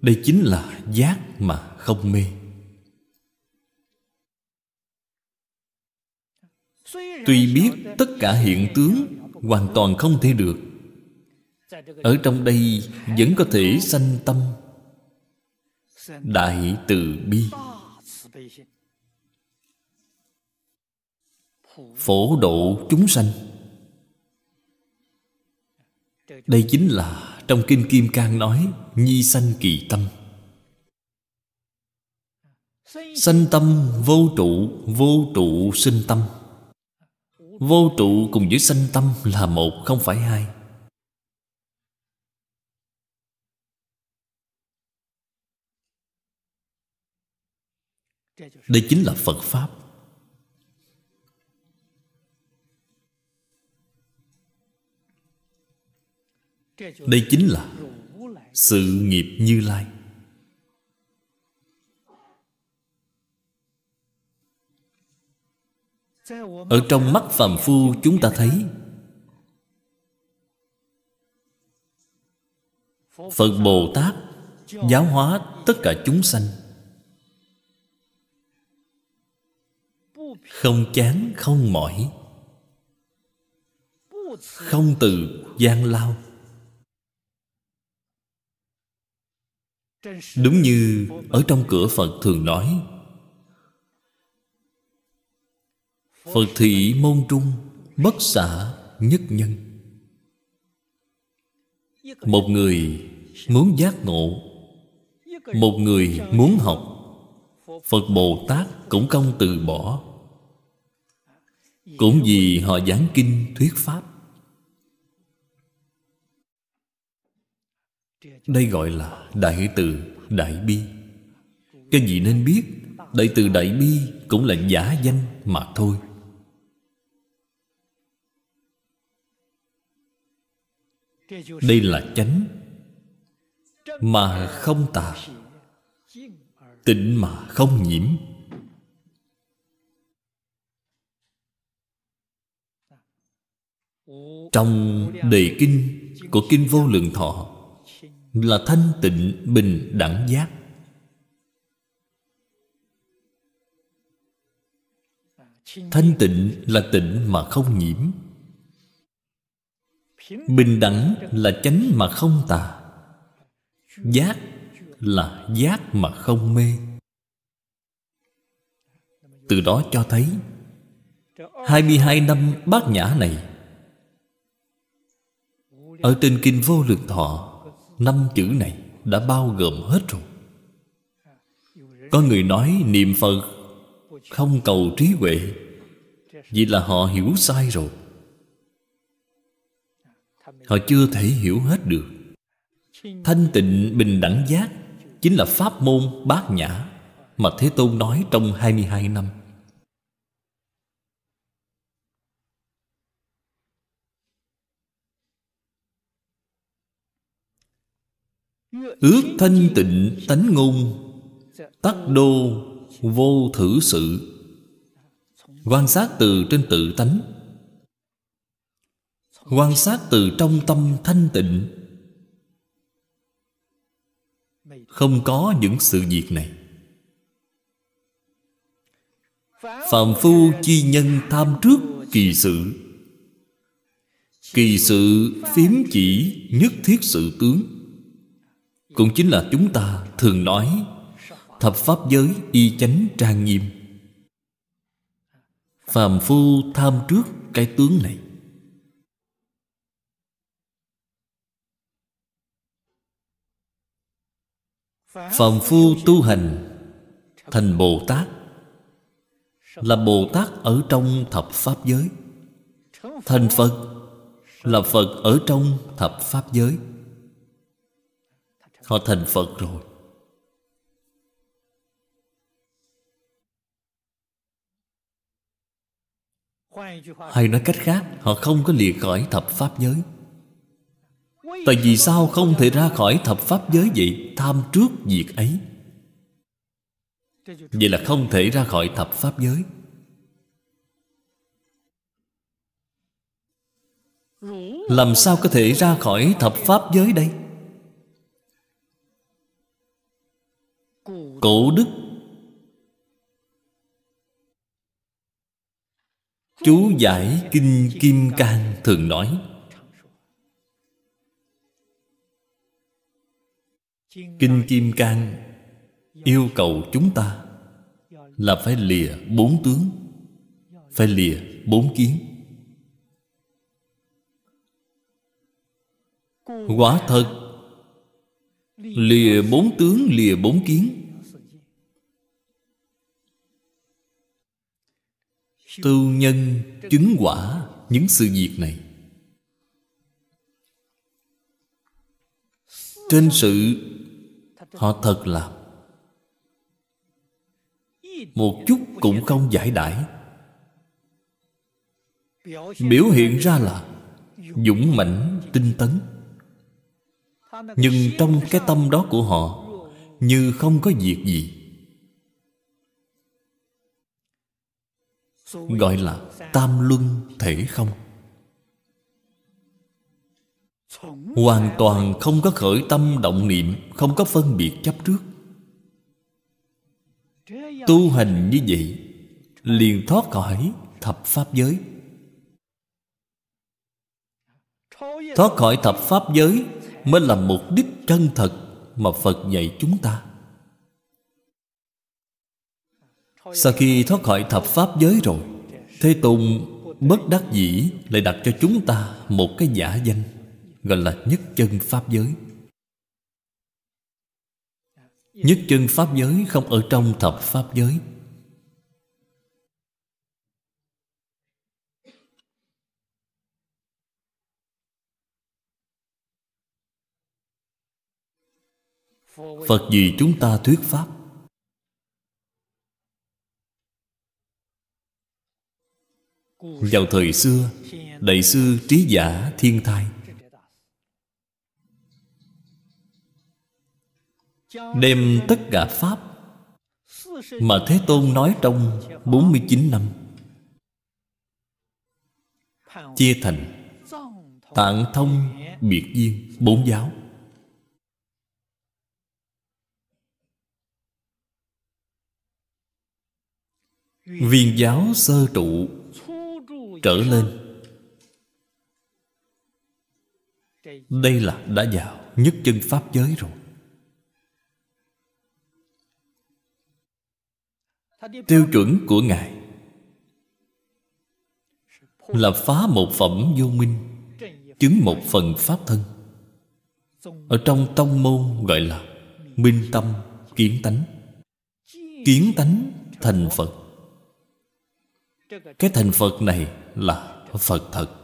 đây chính là giác mà không mê. Tuy biết tất cả hiện tướng hoàn toàn không thể được, ở trong đây vẫn có thể sanh tâm đại từ bi, phổ độ chúng sanh. Đây chính là trong Kinh Kim Cang nói nhi sanh kỳ tâm. Sanh tâm vô trụ, vô trụ sinh tâm. Vô trụ cùng với sanh tâm là một, không phải hai. Đây chính là Phật Pháp. Đây chính là sự nghiệp Như Lai. Ở trong mắt phàm phu chúng ta thấy Phật Bồ Tát giáo hóa tất cả chúng sanh, không chán không mỏi, không từ gian lao, Đúng như ở trong cửa Phật thường nói, Phật thị môn trung bất xả nhất nhân. Một người muốn giác ngộ, một người muốn học, Phật Bồ Tát cũng không từ bỏ. Cũng vì họ giảng kinh thuyết pháp. Đây gọi là Đại Từ Đại Bi. Các vị nên biết, Đại Từ Đại Bi cũng là giả danh mà thôi. Đây là chánh mà không tà, tịnh mà không nhiễm. Trong đề kinh của Kinh Vô Lượng Thọ là thanh tịnh bình đẳng giác. Thanh tịnh là tịnh mà không nhiễm, bình đẳng là chánh mà không tà, giác là giác mà không mê. Từ đó cho thấy hai mươi hai năm Bát Nhã này, ở trên Kinh Vô Lượng Thọ năm chữ này đã bao gồm hết rồi. Có người nói niệm Phật không cầu trí huệ, vì là họ hiểu sai rồi. Họ chưa thể hiểu hết được. Thanh tịnh bình đẳng giác chính là pháp môn Bát Nhã mà Thế Tôn nói trong hai mươi hai năm. Ước thanh tịnh tánh ngôn, tắc đô vô thử sự. Quan sát từ trên tự tánh, quan sát từ trong tâm thanh tịnh, không có những sự việc này. Phàm phu chi nhân tham trước kỳ sự, kỳ sự phiếm chỉ nhất thiết sự tướng. Cũng chính là chúng ta thường nói thập pháp giới y chánh trang nghiêm. Phàm phu tham trước cái tướng này. Phàm phu tu hành thành Bồ Tát là Bồ Tát ở trong thập pháp giới, thành Phật là Phật ở trong thập pháp giới. Họ thành Phật rồi. Hay nói cách khác, họ không có lìa khỏi thập pháp giới. Tại vì sao không thể ra khỏi thập pháp giới vậy? Tham trước việc ấy. Vậy là không thể ra khỏi thập pháp giới. Làm sao có thể ra khỏi thập pháp giới đây? Cổ đức chú giải Kinh Kim Cang thường nói, Kinh Kim Cang yêu cầu chúng ta là phải lìa bốn tướng, phải lìa bốn kiến. Quả thật lìa bốn tướng, lìa bốn kiến, tu nhân chứng quả những sự việc này. Trên sự họ thật làm, một chút cũng không giải đãi. Biểu hiện ra là dũng mãnh tinh tấn, nhưng trong cái tâm đó của họ như không có việc gì. Gọi là tam luân thể không. Hoàn toàn không có khởi tâm động niệm, không có phân biệt chấp trước. Tu hành như vậy liền thoát khỏi thập pháp giới. Thoát khỏi thập pháp giới mới là mục đích chân thật mà Phật dạy chúng ta. Sau khi thoát khỏi thập pháp giới rồi, Thế Tôn bất đắc dĩ lại đặt cho chúng ta một cái giả danh gọi là nhất chân pháp giới. Nhất chân pháp giới không ở trong thập pháp giới. Phật vì chúng ta thuyết pháp, vào thời xưa, Đại sư Trí Giả Thiên Thai đem tất cả pháp mà Thế Tôn nói trong bốn mươi chín năm chia thành tạng thông biệt viên bốn giáo. Viên giáo sơ trụ trở lên, đây là đã vào nhất chân pháp giới rồi. Tiêu chuẩn của Ngài là phá một phẩm vô minh, chứng một phần pháp thân. Ở trong tông môn gọi là minh tâm kiến tánh, kiến tánh thành Phật. Cái thành Phật này là Phật thật.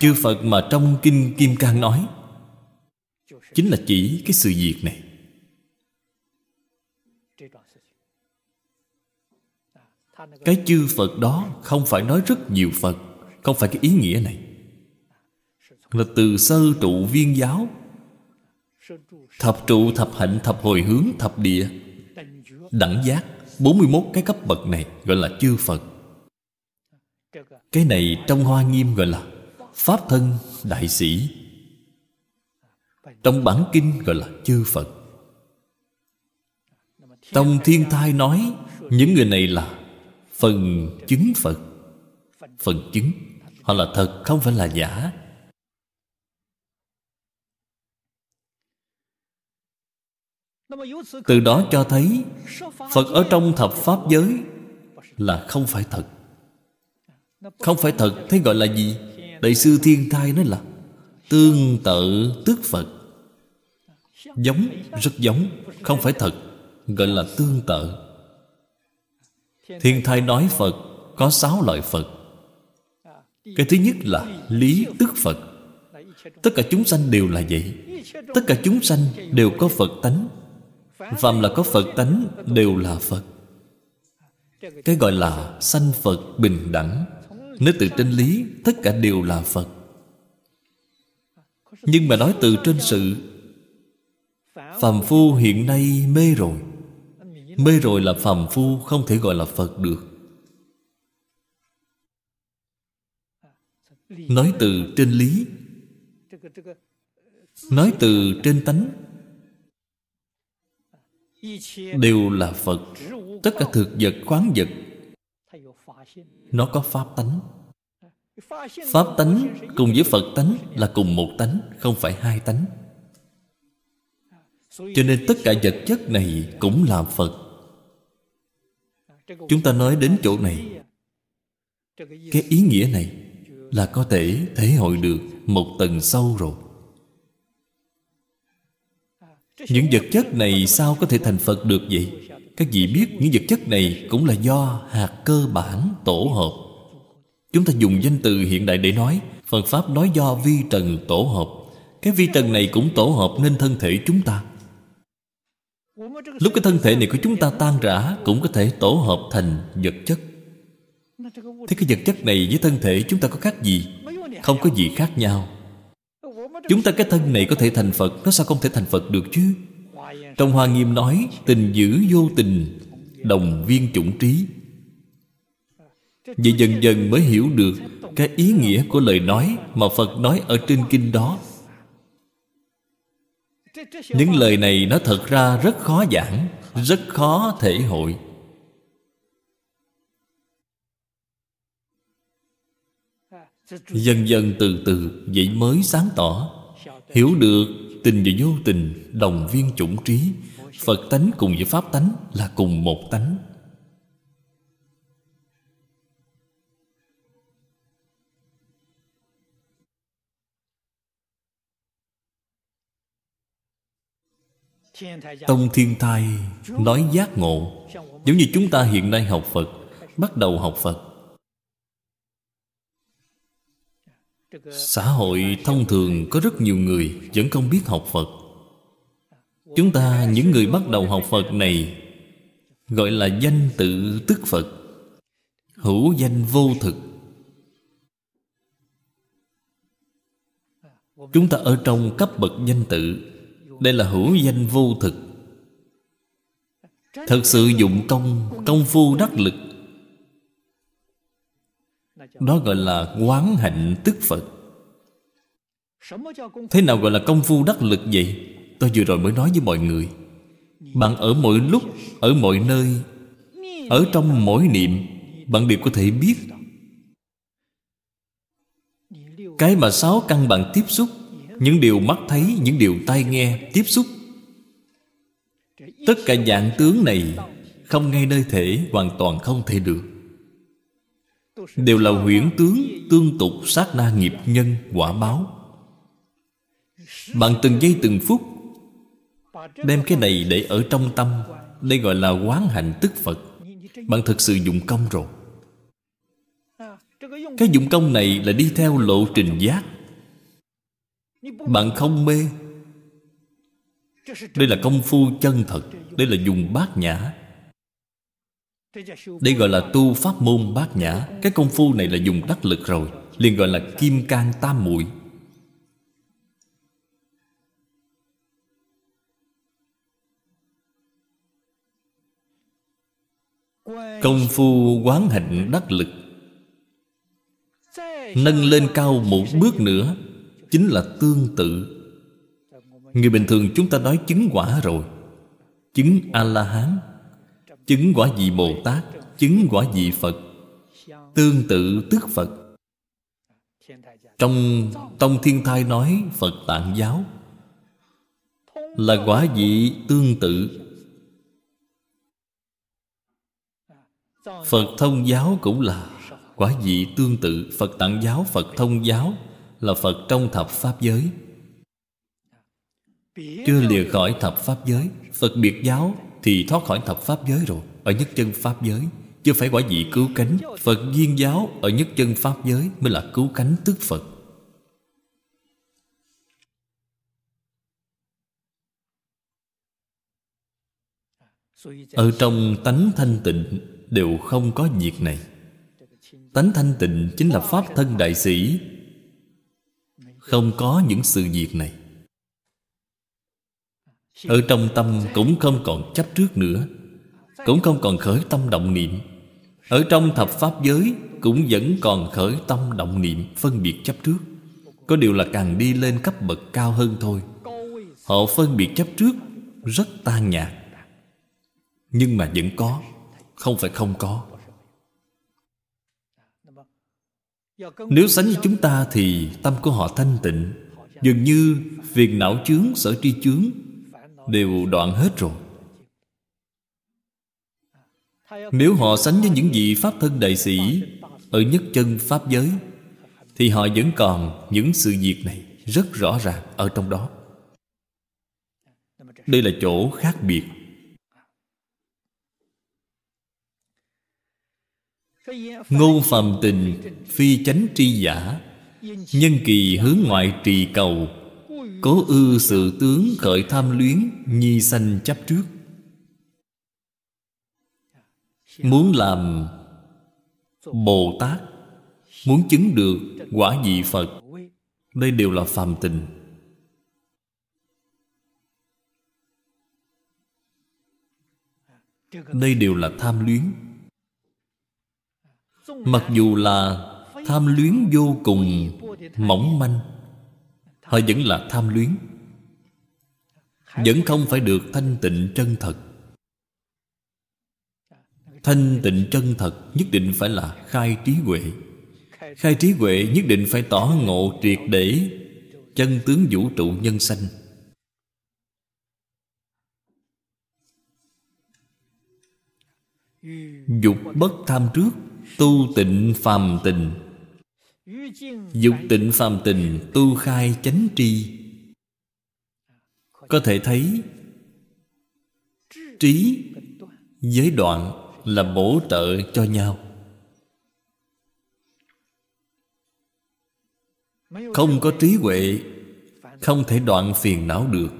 Chư Phật mà trong Kinh Kim Cang nói chính là chỉ cái sự việc này. Cái chư Phật đó không phải nói rất nhiều Phật, không phải cái ý nghĩa này, là từ sơ trụ viên giáo, thập trụ, thập hạnh, thập hồi hướng, thập địa, đẳng giác, bốn mươi mốt cái cấp bậc này gọi là chư Phật. Cái này trong Hoa Nghiêm gọi là pháp thân đại sĩ, trong bản kinh gọi là chư Phật. Tông Thiên Thai nói những người này là phần chứng Phật. Phần chứng, họ là thật, không phải là giả. Từ đó cho thấy Phật ở trong thập pháp giới là không phải thật. Không phải thật thế gọi là gì? Đại sư Thiên Thai nói là tương tự tức Phật. Giống, rất giống, không phải thật, gọi là tương tự. Thiên Thai nói Phật có sáu loại Phật. Cái thứ nhất là lý tức Phật. Tất cả chúng sanh đều là vậy. Tất cả chúng sanh đều có Phật tánh. Phàm là có Phật tánh đều là Phật. Cái gọi là sanh Phật bình đẳng. Nếu từ trên lý, tất cả đều là Phật. Nhưng mà nói từ trên sự, phàm phu hiện nay mê rồi. Mê rồi là phàm phu, không thể gọi là Phật được. Nói từ trên lý, nói từ trên tánh, đều là Phật. Tất cả thực vật, khoáng vật, nó có pháp tánh. Pháp tánh cùng với Phật tánh là cùng một tánh, không phải hai tánh. Cho nên tất cả vật chất này cũng là Phật. Chúng ta nói đến chỗ này, cái ý nghĩa này là có thể thể hội được một tầng sâu rồi. Những vật chất này sao có thể thành Phật được vậy? Các vị biết những vật chất này cũng là do hạt cơ bản tổ hợp. Chúng ta dùng danh từ hiện đại để nói, Phật Pháp nói do vi trần tổ hợp. Cái vi trần này cũng tổ hợp nên thân thể chúng ta. Lúc cái thân thể này của chúng ta tan rã cũng có thể tổ hợp thành vật chất. Thế cái vật chất này với thân thể chúng ta có khác gì? Không có gì khác nhau. Chúng ta cái thân này có thể thành Phật, nó sao không thể thành Phật được chứ? Trong Hoa Nghiêm nói tình dữ vô tình, đồng viên chủng trí. Vậy dần dần mới hiểu được cái ý nghĩa của lời nói mà Phật nói ở trên kinh đó. Những lời này nó thật ra rất khó giảng, rất khó thể hội. Dần dần từ từ vậy mới sáng tỏ, hiểu được tình và vô tình đồng viên chủng trí. Phật tánh cùng với Pháp tánh là cùng một tánh. Tông Thiên Thai nói giác ngộ, giống như chúng ta hiện nay học Phật, bắt đầu học Phật. Xã hội thông thường có rất nhiều người vẫn không biết học Phật. Chúng ta những người bắt đầu học Phật này gọi là danh tự tức Phật, hữu danh vô thực. Chúng ta ở trong cấp bậc danh tự, đây là hữu danh vô thực. Thật sự dụng công, công phu đắc lực, đó gọi là quán hạnh tức Phật. Thế nào gọi là công phu đắc lực vậy? Tôi vừa rồi mới nói với mọi người, bạn ở mỗi lúc, ở mọi nơi, ở trong mỗi niệm, bạn đều có thể biết. Cái mà sáu căn bạn tiếp xúc, những điều mắt thấy, những điều tai nghe tiếp xúc, tất cả dạng tướng này không ngay nơi thể, hoàn toàn không thể được, đều là huyễn tướng, tương tục sát na nghiệp nhân quả báo. Bạn từng giây từng phút đem cái này để ở trong tâm, đây gọi là quán hạnh tức Phật. Bạn thực sự dụng công rồi. Cái dụng công này là đi theo lộ trình giác, bạn không mê. Đây là công phu chân thật, đây là dùng bát nhã, đây gọi là tu pháp môn bát nhã. Cái công phu này là dùng đắc lực rồi, liền gọi là kim cang tam muội. Công phu quán hạnh đắc lực nâng lên cao một bước nữa chính là tương tự. Người bình thường chúng ta nói chứng quả rồi, chứng A-la-hán, chứng quả vị Bồ-Tát, chứng quả vị Phật. Tương tự tức Phật. Trong Tông Thiên Thai nói Phật Tạng giáo là quả vị tương tự. Phật Thông giáo cũng là quả vị tương tự. Phật Tạng giáo, Phật Thông giáo là Phật trong thập Pháp giới, chưa lìa khỏi thập Pháp giới. Phật biệt giáo thì thoát khỏi thập Pháp giới rồi, ở nhất chân Pháp giới, chưa phải quả vị cứu cánh. Phật Duyên giáo ở nhất chân Pháp giới mới là cứu cánh tức Phật. Ở trong tánh thanh tịnh đều không có việc này. Tánh thanh tịnh chính là Pháp thân đại sĩ, không có những sự việc này. Ở trong tâm cũng không còn chấp trước nữa, cũng không còn khởi tâm động niệm. Ở trong thập Pháp giới cũng vẫn còn khởi tâm động niệm, phân biệt chấp trước. Có điều là càng đi lên cấp bậc cao hơn thôi. Họ phân biệt chấp trước rất tan nhạt, nhưng mà vẫn có, không phải không có. Nếu sánh với chúng ta thì tâm của họ thanh tịnh, dường như phiền não chướng, sở tri chướng đều đoạn hết rồi. Nếu họ sánh với những vị Pháp thân đại sĩ ở nhất chân Pháp giới thì họ vẫn còn những sự việc này rất rõ ràng ở trong đó. Đây là chỗ khác biệt. Ngôn phàm tình phi chánh tri giả, nhân kỳ hướng ngoại trì cầu, cố ư sự tướng khởi tham luyến, nhi sanh chấp trước. Muốn làm Bồ Tát, muốn chứng được quả vị Phật, đây đều là phàm tình. Đây đều là tham luyến. Mặc dù là tham luyến vô cùng mỏng manh, họ vẫn là tham luyến, vẫn không phải được thanh tịnh chân thật. Thanh tịnh chân thật nhất định phải là khai trí huệ, Khai trí huệ nhất định phải tỏ ngộ triệt để chân tướng vũ trụ nhân sanh. Dục bất tham trước, tu tịnh phàm tình. Dục tịnh phàm tình, tu khai chánh tri. Có thể thấy trí giới đoạn là bổ trợ cho nhau. Không có trí huệ không thể đoạn phiền não được.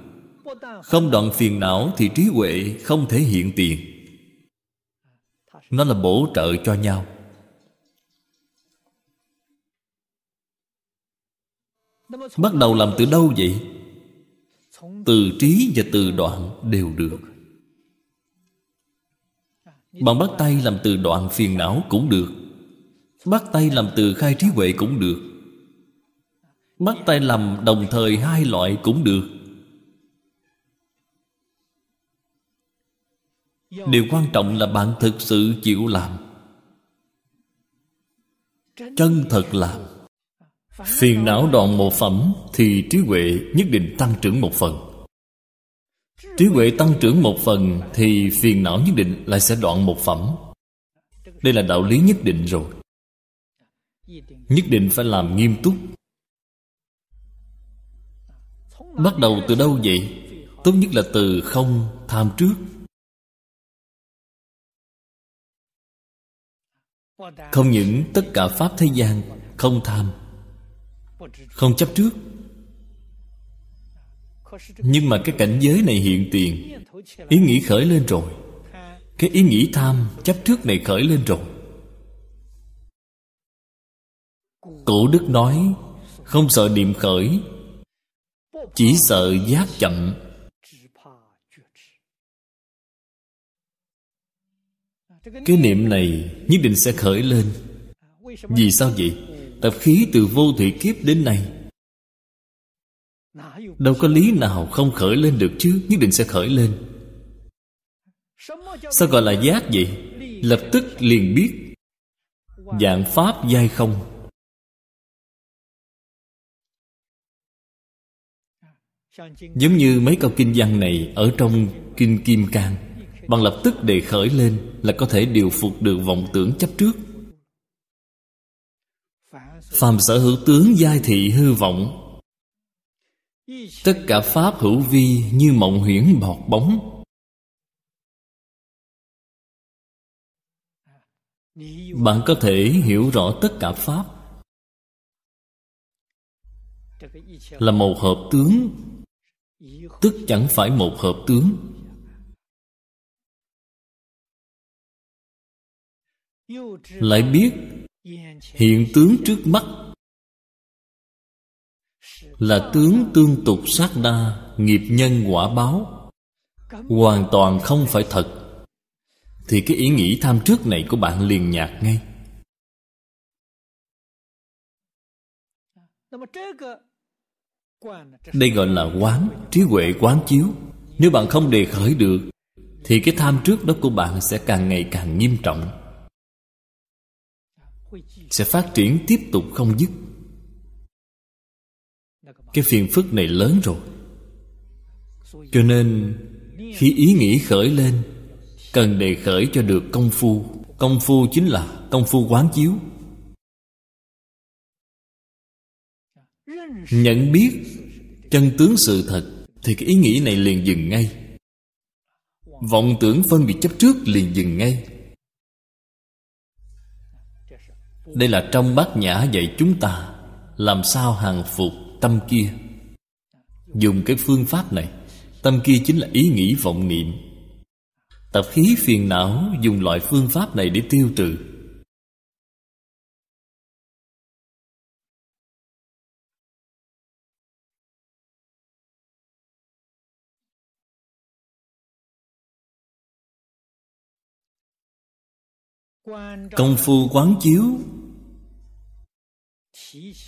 Không đoạn phiền não thì trí huệ không thể hiện tiền. Nó là bổ trợ cho nhau. Bắt đầu làm từ đâu vậy? Từ trí và từ đoạn đều được. Bạn bắt tay làm từ đoạn phiền não cũng được. Bắt tay làm từ khai trí huệ cũng được. Bắt tay làm đồng thời hai loại cũng được. Điều quan trọng là bạn thực sự chịu làm. Chân thật làm. Phiền não đoạn một phẩm thì trí huệ nhất định tăng trưởng một phần. Trí huệ tăng trưởng một phần thì phiền não nhất định lại sẽ đoạn một phẩm. Đây là đạo lý nhất định rồi. Nhất định phải làm nghiêm túc. Bắt đầu từ đâu vậy? Tốt nhất là từ không tham trước. Không những tất cả pháp thế gian không tham, không chấp trước, nhưng mà cái cảnh giới này hiện tiền, ý nghĩ khởi lên rồi. Cái ý nghĩ tham chấp trước này khởi lên rồi. Cổ đức nói không sợ niệm khởi, chỉ sợ giác chậm. Cái niệm này nhất định sẽ khởi lên. Vì sao vậy? Tập khí từ vô thủy kiếp đến nay, đâu có lý nào không khởi lên được chứ. Nhất định sẽ khởi lên. Sao gọi là giác vậy? Lập tức liền biết vạn pháp giai không. Giống như mấy câu kinh văn này ở trong Kinh Kim Cang, bằng lập tức đề khởi lên là có thể điều phục được vọng tưởng chấp trước. Phàm sở hữu tướng giai thị hư vọng, tất cả pháp hữu vi như mộng huyễn bọt bóng. Bạn có thể hiểu rõ tất cả pháp là một hợp tướng, tức chẳng phải một hợp tướng. Lại biết hiện tướng trước mắt là tướng tương tục sát na, nghiệp nhân quả báo, hoàn toàn không phải thật. Thì cái ý nghĩ tham trước này của bạn liền nhạt ngay. Đây gọi là quán, trí huệ quán chiếu. Nếu bạn không đề khởi được thì cái tham trước đó của bạn sẽ càng ngày càng nghiêm trọng, sẽ phát triển tiếp tục không dứt. Cái phiền phức này lớn rồi. Cho nên khi ý nghĩ khởi lên, cần đề khởi cho được công phu. Công phu chính là công phu quán chiếu. Nhận biết chân tướng sự thật thì cái ý nghĩ này liền dừng ngay. Vọng tưởng phân biệt chấp trước liền dừng ngay. Đây là trong Bát Nhã dạy chúng ta làm sao hàng phục tâm kia. Dùng cái phương pháp này. Tâm kia chính là ý nghĩ vọng niệm. Tập khí phiền não dùng loại phương pháp này để tiêu trừ. Công phu quán chiếu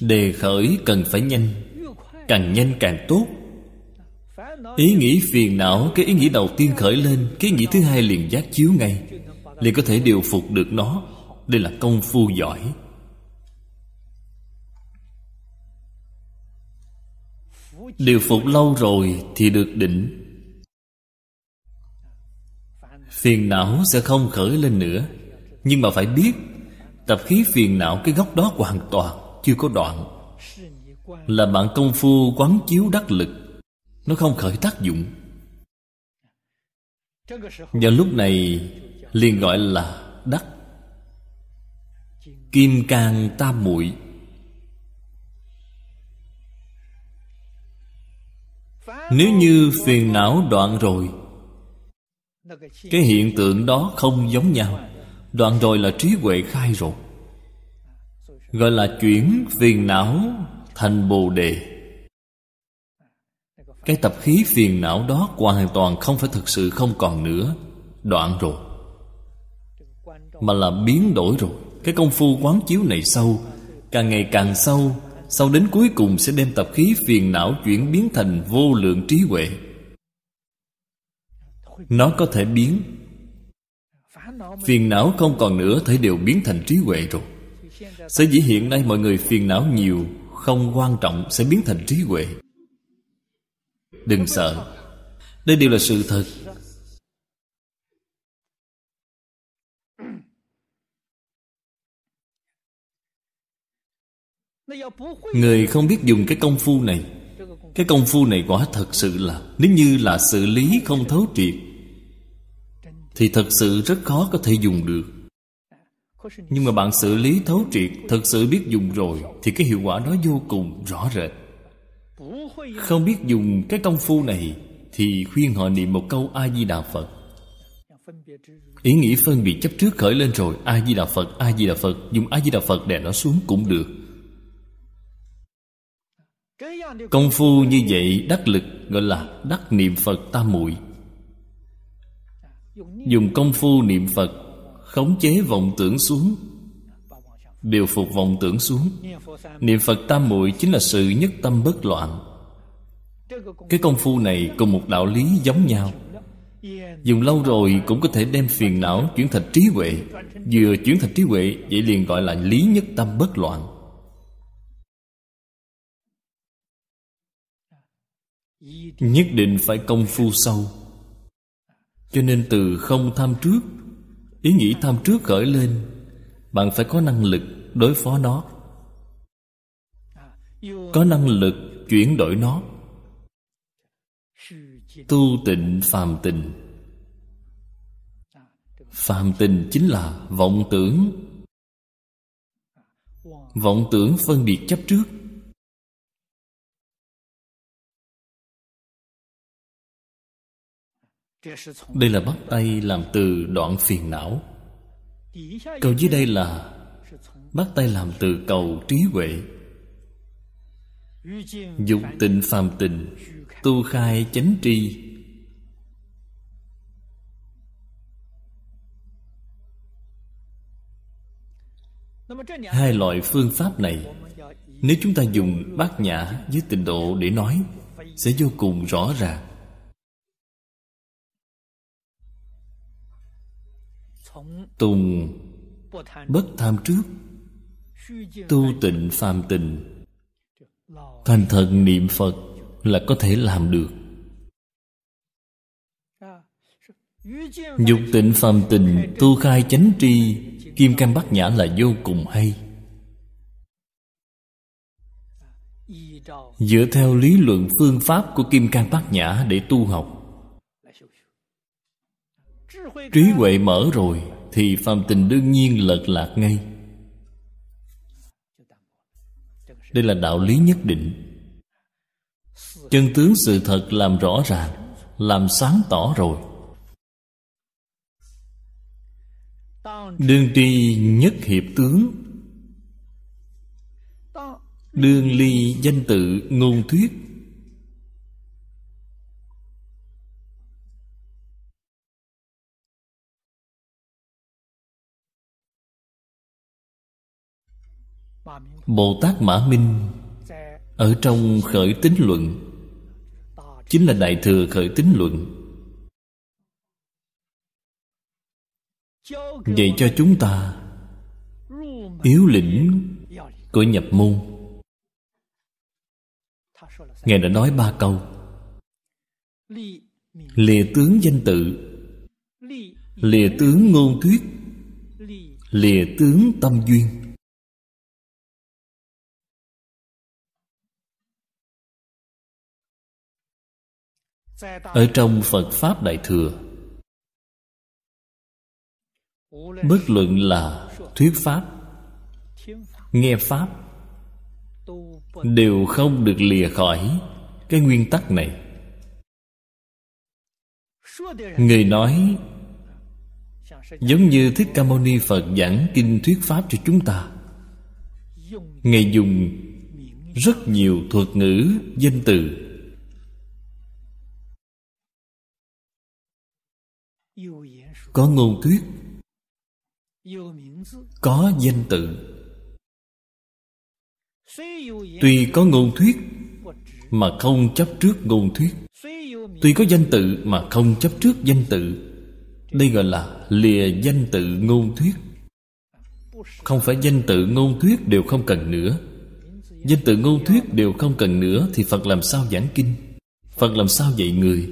đề khởi cần phải nhanh, càng nhanh càng tốt. Ý nghĩ phiền não, cái ý nghĩ đầu tiên khởi lên, cái ý nghĩ thứ hai liền giác chiếu ngay, liền có thể điều phục được nó. Đây là công phu giỏi. điều phục lâu rồi thì được định, phiền não sẽ không khởi lên nữa. Nhưng mà phải biết, tập khí phiền não cái gốc đó hoàn toàn chưa có đoạn, là bạn công phu quán chiếu đắc lực, nó không khởi tác dụng. Vào lúc này liền gọi là đắc kim cang tam muội. Nếu như phiền não đoạn rồi, cái hiện tượng đó không giống nhau. Đoạn rồi là trí huệ khai rồi, gọi là chuyển phiền não thành bồ đề. Cái tập khí phiền não đó hoàn toàn không phải thực sự không còn nữa, đoạn rồi, mà là biến đổi rồi. Cái công phu quán chiếu này sâu, càng ngày càng sâu, sau đến cuối cùng sẽ đem tập khí phiền não chuyển biến thành vô lượng trí huệ. Nó có thể biến, phiền não không còn nữa thể đều biến thành trí huệ rồi. Sở dĩ hiện nay mọi người phiền não nhiều không quan trọng, sẽ biến thành trí huệ. Đừng sợ, đây đều là sự thật. Người không biết dùng cái công phu này, cái công phu này quả thật sự là, nếu như là xử lý không thấu triệt thì thật sự rất khó có thể dùng được. Nhưng mà bạn xử lý thấu triệt, thật sự biết dùng rồi, thì cái hiệu quả đó vô cùng rõ rệt. Không biết dùng cái công phu này thì khuyên họ niệm một câu A-di-đà Phật. Ý nghĩ phân biệt chấp trước khởi lên rồi, A-di-đà Phật, A-di-đà Phật, dùng A-di-đà Phật đè nó xuống cũng được. Công phu như vậy đắc lực, gọi là đắc niệm Phật tam muội. Dùng công phu niệm Phật khống chế vọng tưởng xuống, điều phục vọng tưởng xuống. Niệm Phật tam muội chính là sự nhất tâm bất loạn. Cái công phu này cùng một đạo lý giống nhau, dùng lâu rồi cũng có thể đem phiền não chuyển thành trí huệ. Vừa chuyển thành trí huệ, vậy liền gọi là lý nhất tâm bất loạn. Nhất định phải công phu sâu. Cho nên từ không tham trước, ý nghĩ tham trước khởi lên, bạn phải có năng lực đối phó nó, có năng lực chuyển đổi nó. Tu tịnh phàm tình. Phàm tình chính là vọng tưởng. Vọng tưởng phân biệt chấp trước. Đây là bắt tay làm từ đoạn phiền não. Cầu dưới đây là bắt tay làm từ cầu trí huệ. Dục tịnh phàm tịnh, tu khai chánh tri. Hai loại phương pháp này nếu chúng ta dùng bát nhã với tịnh độ để nói sẽ vô cùng rõ ràng. Tùng bất tham trước, tu tịnh phàm tình, thành thật niệm Phật là có thể làm được. Dục tịnh phàm tình, tu khai chánh tri, kim cang bát nhã là vô cùng hay. Dựa theo lý luận phương pháp của kim cang bát nhã để tu học. Trí huệ mở rồi thì phàm tình đương nhiên lật lạc ngay. Đây là đạo lý nhất định. Chân tướng sự thật làm rõ ràng, làm sáng tỏ rồi, đương tri nhất hiệp tướng, đương ly danh tự ngôn thuyết. Bồ Tát Mã Minh ở trong khởi tín luận, chính là Đại Thừa khởi tín luận, dạy cho chúng ta yếu lĩnh của nhập môn. Ngài đã nói ba câu: lìa tướng danh tự, lìa tướng ngôn thuyết, lìa tướng tâm duyên. Ở trong Phật Pháp Đại Thừa, bất luận là thuyết Pháp, nghe Pháp, đều không được lìa khỏi cái nguyên tắc này. Người nói giống như Thích Ca Mâu Ni Phật giảng kinh thuyết Pháp cho chúng ta. Ngài dùng rất nhiều thuật ngữ, danh từ. Có ngôn thuyết, có danh tự. Tuy có ngôn thuyết mà không chấp trước ngôn thuyết, tuy có danh tự mà không chấp trước danh tự. Đây gọi là lìa danh tự ngôn thuyết. Không phải danh tự ngôn thuyết đều không cần nữa. Danh tự ngôn thuyết đều không cần nữa thì Phật làm sao giảng kinh, Phật làm sao dạy người?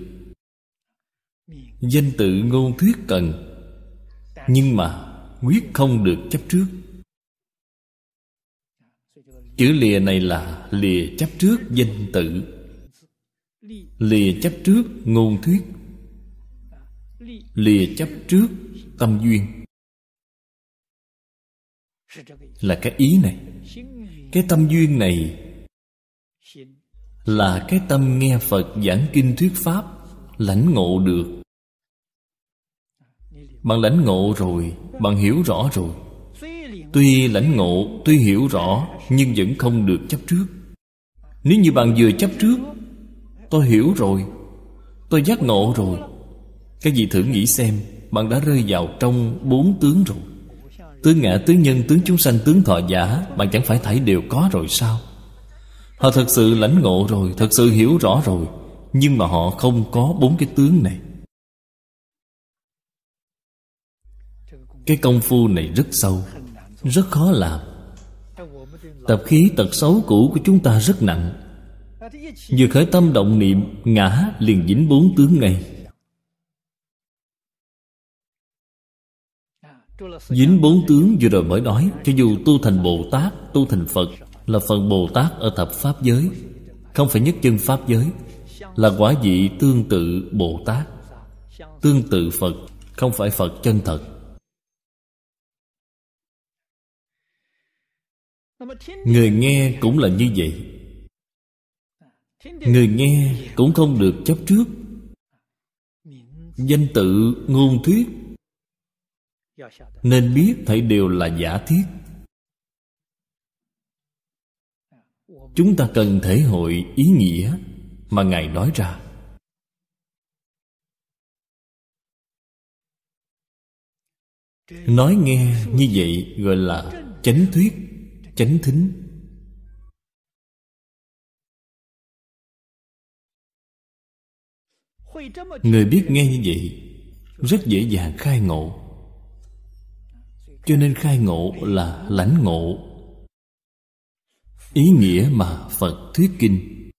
Danh tự ngôn thuyết cần, nhưng mà quyết không được chấp trước. Chữ lìa này là lìa chấp trước danh tự, lìa chấp trước ngôn thuyết, lìa chấp trước tâm duyên. Là cái ý này. Cái tâm duyên này là cái tâm nghe Phật giảng kinh thuyết Pháp, lãnh ngộ được. Bạn lãnh ngộ rồi, bạn hiểu rõ rồi. Tuy lãnh ngộ, tuy hiểu rõ, nhưng vẫn không được chấp trước. Nếu như bạn vừa chấp trước, tôi hiểu rồi, tôi giác ngộ rồi, các vị thử nghĩ xem, bạn đã rơi vào trong bốn tướng rồi. Tướng ngã, tướng nhân, tướng chúng sanh, tướng thọ giả. Bạn chẳng phải thảy đều có rồi sao? Họ thật sự lãnh ngộ rồi, thật sự hiểu rõ rồi, nhưng mà họ không có bốn cái tướng này. Cái công phu này rất sâu, rất khó làm. Tập khí tật xấu cũ của chúng ta rất nặng. Vừa khởi tâm động niệm, ngã liền dính bốn tướng ngay. Dính bốn tướng vừa rồi mới nói. Cho dù tu thành Bồ Tát, tu thành Phật, là phần Bồ Tát ở thập Pháp giới, không phải nhất chân Pháp giới, là quả vị tương tự Bồ Tát, tương tự Phật, không phải Phật chân thật. Người nghe cũng là như vậy. Người nghe cũng không được chấp trước. Danh tự, ngôn thuyết nên biết thảy đều là giả thiết. Chúng ta cần thể hội ý nghĩa mà Ngài nói ra. Nói nghe như vậy gọi là chánh thuyết, chánh thính. Người biết nghe như vậy rất dễ dàng khai ngộ. Cho nên khai ngộ là lãnh ngộ ý nghĩa mà Phật thuyết kinh.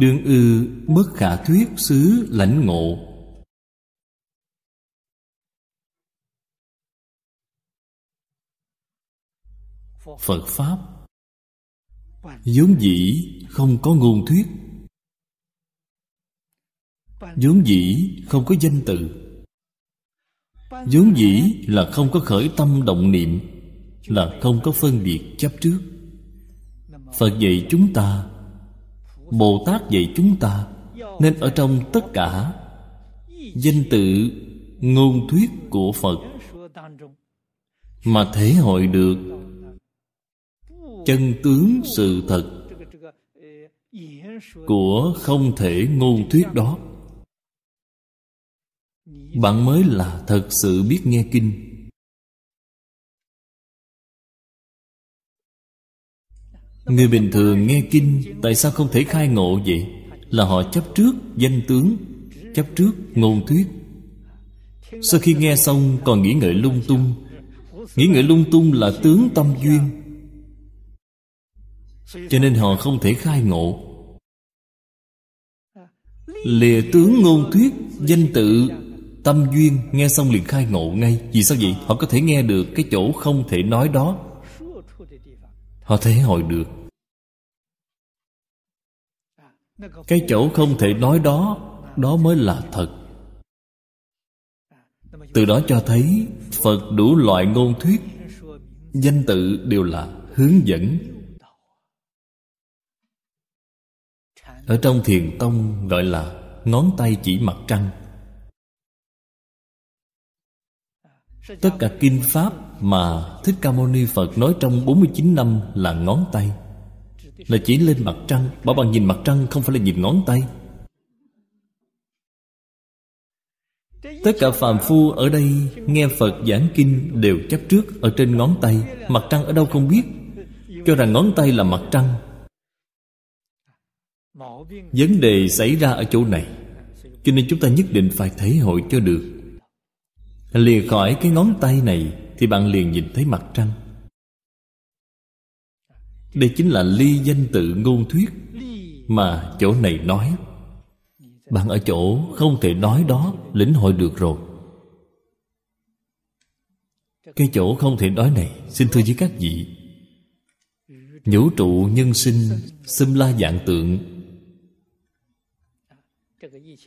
Đương ư bất khả thuyết xứ lãnh ngộ. Phật Pháp vốn dĩ không có ngôn thuyết, vốn dĩ không có danh từ, vốn dĩ là không có khởi tâm động niệm, là không có phân biệt chấp trước. Phật dạy chúng ta, Bồ Tát dạy chúng ta, nên ở trong tất cả danh tự ngôn thuyết của Phật mà thể hội được chân tướng sự thật của không thể ngôn thuyết đó. Bạn mới là thật sự biết nghe kinh. Người bình thường nghe kinh tại sao không thể khai ngộ vậy? Là họ chấp trước danh tướng, chấp trước ngôn thuyết. Sau khi nghe xong còn nghĩ ngợi lung tung. Nghĩ ngợi lung tung là tướng tâm duyên. cho nên họ không thể khai ngộ. Lìa tướng ngôn thuyết, danh tự, tâm duyên, nghe xong liền khai ngộ ngay. Vì sao vậy? Họ có thể nghe được cái chỗ không thể nói đó, họ thể hội được. Cái chỗ không thể nói đó, đó mới là thật. Từ đó cho thấy Phật đủ loại ngôn thuyết, danh tự đều là hướng dẫn. Ở trong thiền tông gọi là ngón tay chỉ mặt trăng. Tất cả kinh pháp mà Thích Ca Mâu Ni Phật nói trong bốn mươi chín năm là ngón tay, là chỉ lên mặt trăng. Bảo bạn nhìn mặt trăng không phải là nhìn ngón tay. Tất cả phàm phu ở đây nghe Phật giảng kinh đều chấp trước ở trên ngón tay. Mặt trăng ở đâu không biết, cho rằng ngón tay là mặt trăng. Vấn đề xảy ra ở chỗ này. Cho nên chúng ta nhất định phải thể hội cho được. Lìa khỏi cái ngón tay này thì bạn liền nhìn thấy mặt trăng. Đây chính là ly danh tự ngôn thuyết mà chỗ này nói. Bạn ở chỗ không thể nói đó lĩnh hội được rồi. Cái chỗ không thể nói này, xin thưa với các vị, vũ trụ nhân sinh, xâm la vạn tượng,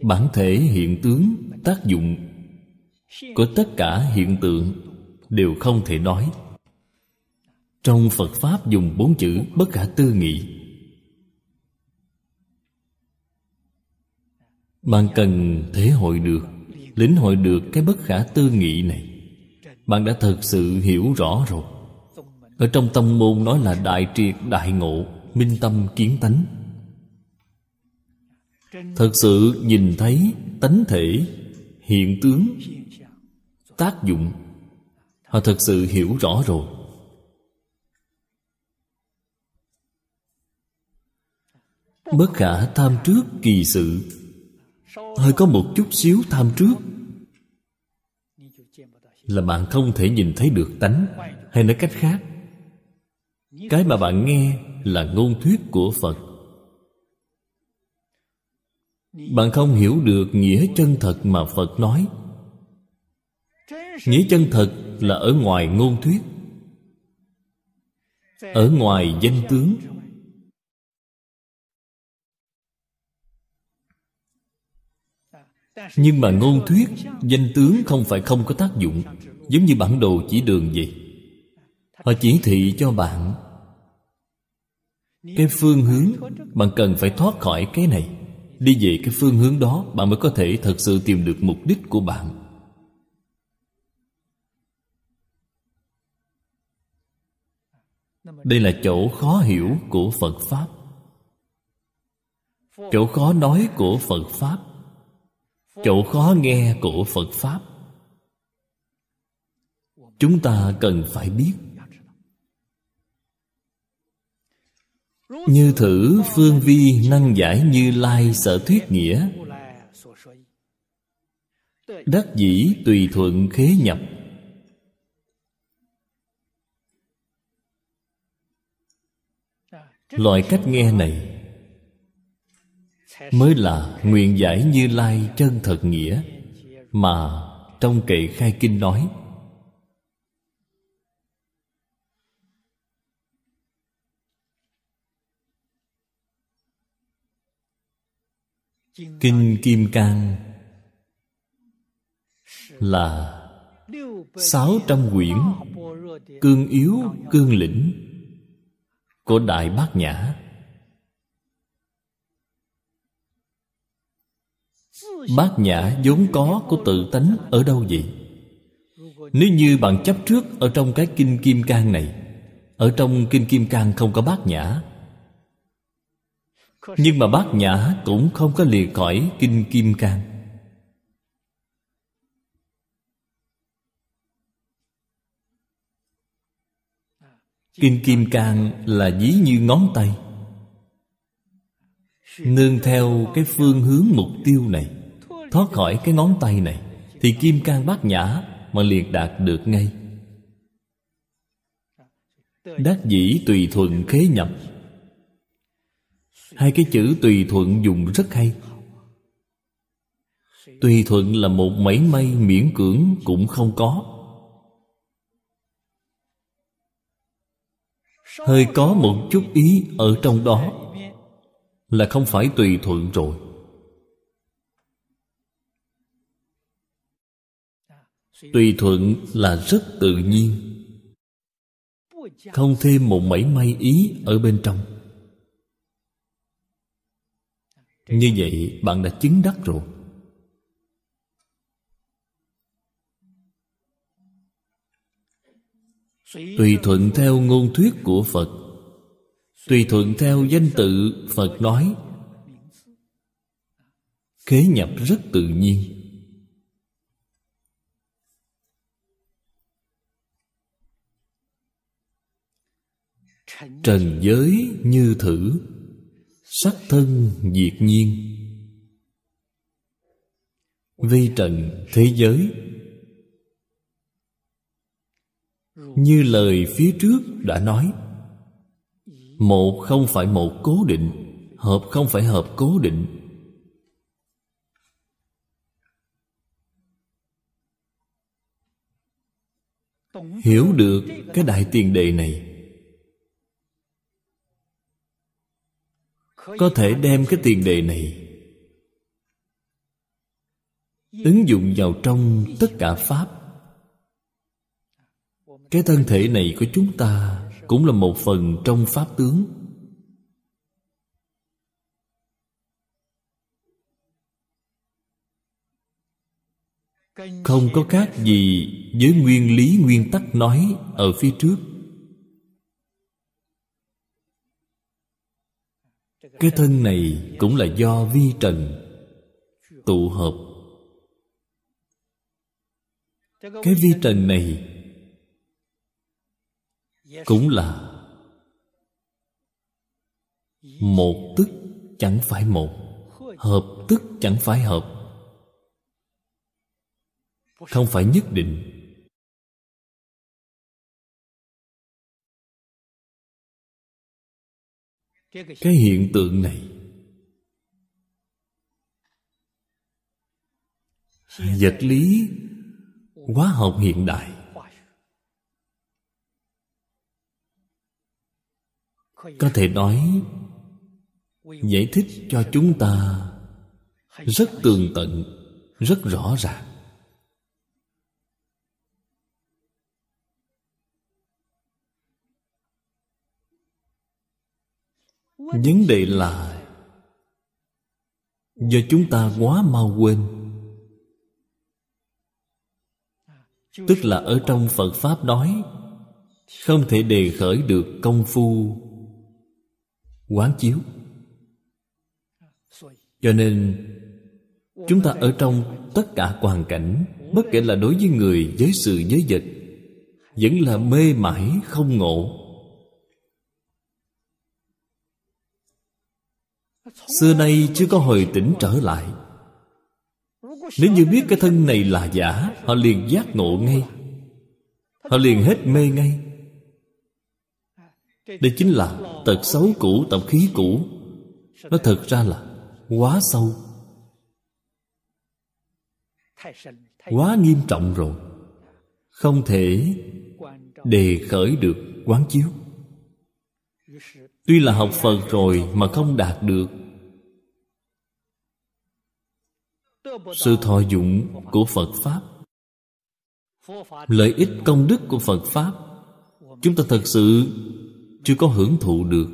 bản thể hiện tướng, tác dụng của tất cả hiện tượng đều không thể nói. Trong Phật Pháp dùng bốn chữ bất khả tư nghị. Bạn cần thể hội được, lĩnh hội được cái bất khả tư nghị này. Bạn đã thật sự hiểu rõ rồi. Ở trong tông môn nói là đại triệt đại ngộ, minh tâm kiến tánh. Thật sự nhìn thấy tánh thể, hiện tướng, tác dụng. Họ thật sự hiểu rõ rồi. Bất khả tham trước kỳ sự. Hơi có một chút xíu tham trước là bạn không thể nhìn thấy được tánh. Hay nói cách khác, cái mà bạn nghe là ngôn thuyết của Phật, bạn không hiểu được nghĩa chân thật mà Phật nói. Nghĩa chân thật là ở ngoài ngôn thuyết, ở ngoài danh tướng. Nhưng mà ngôn thuyết, danh tướng không phải không có tác dụng. Giống như bản đồ chỉ đường vậy, họ chỉ thị cho bạn cái phương hướng. Bạn cần phải thoát khỏi cái này, đi về cái phương hướng đó, bạn mới có thể thật sự tìm được mục đích của bạn. Đây là chỗ khó hiểu của Phật Pháp, chỗ khó nói của Phật Pháp, chỗ khó nghe của Phật Pháp. Chúng ta cần phải biết. Như thử phương vi năng giải Như Lai sở thuyết nghĩa, đắc dĩ tùy thuận khế nhập. Loại cách nghe này mới là nguyện giải Như Lai chân thật nghĩa mà trong kệ khai kinh nói. Kinh Kim Cang là sáu trăm quyển cương yếu cương lĩnh của Đại Bát Nhã. Bát Nhã vốn có của tự tánh ở đâu vậy? Nếu như bạn chấp trước ở trong cái Kinh Kim Cang này, ở trong Kinh Kim Cang không có Bát Nhã, nhưng mà Bát Nhã cũng không có lìa khỏi Kinh Kim Cang. Kinh Kim Cang là ví như ngón tay. Nương theo cái phương hướng mục tiêu này, thoát khỏi cái ngón tay này, thì Kim Cang Bát Nhã mà liền đạt được ngay. Đắc dĩ tùy thuận khế nhập, Hai cái chữ tùy thuận dùng rất hay. Tùy thuận là một mảy may miễn cưỡng cũng không có. Hơi có một chút ý ở trong đó là không phải tùy thuận rồi. Tùy thuận là rất tự nhiên, không thêm một mảy may ý ở bên trong. Như vậy bạn đã chứng đắc rồi. Tùy thuận theo ngôn thuyết của Phật, tùy thuận theo danh tự Phật nói, khế nhập rất tự nhiên. Trần giới như thử, sắc thân diệt nhiên. Vi trần thế giới, như lời phía trước đã nói, một không phải một cố định, hợp không phải hợp cố định. Hiểu được cái đại tiền đề này, có thể đem cái tiền đề này ứng dụng vào trong tất cả pháp. Cái thân thể này của chúng ta cũng là một phần trong pháp tướng. Không có khác gì với nguyên lý nguyên tắc nói ở phía trước. Cái thân này cũng là do vi trần tụ hợp. Cái vi trần này cũng là một tức chẳng phải một, hợp tức chẳng phải hợp. Không phải nhất định. Cái hiện tượng này vật lý hóa học hiện đại có thể nói giải thích cho chúng ta rất tường tận, rất rõ ràng. Vấn đề là do chúng ta quá mau quên. Tức là ở trong Phật Pháp nói không thể đề khởi được công phu quán chiếu. Cho nên chúng ta ở trong tất cả hoàn cảnh, bất kể là đối với người, với sự, với vật, vẫn là mê mải không ngộ. Xưa nay chưa có hồi tỉnh trở lại. Nếu như biết cái thân này là giả, họ liền giác ngộ ngay, họ liền hết mê ngay. Đây chính là tật xấu cũ, tập khí cũ. Nó thật ra là quá sâu, quá nghiêm trọng rồi, không thể đề khởi được quán chiếu. Tuy là học Phật rồi mà không đạt được sự thọ dụng của Phật Pháp, lợi ích công đức của Phật Pháp, chúng ta thật sự chưa có hưởng thụ được.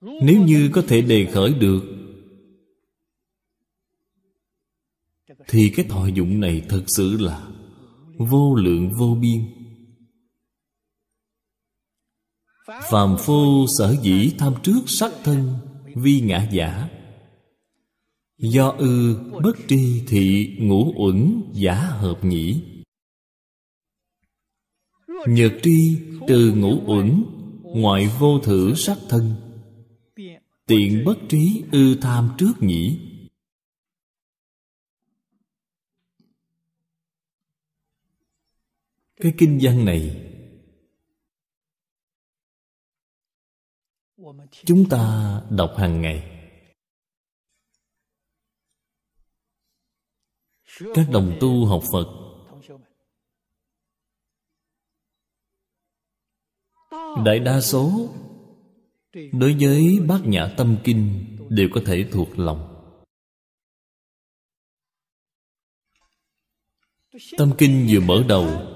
Nếu như có thể đề khởi được thì cái thọ dụng này thật sự là vô lượng vô biên. Phàm phu sở dĩ tham trước sắc thân vi ngã giả, do ư bất tri thị ngũ uẩn giả hợp nhĩ. Nhược tri trừ ngũ uẩn, ngoại vô thử sắc thân, tiện bất trí ư tham trước nhĩ. Cái kinh văn này chúng ta đọc hàng ngày. Các đồng tu học Phật, đại đa số đối với Bát Nhã Tâm Kinh đều có thể thuộc lòng. Tâm Kinh vừa mở đầu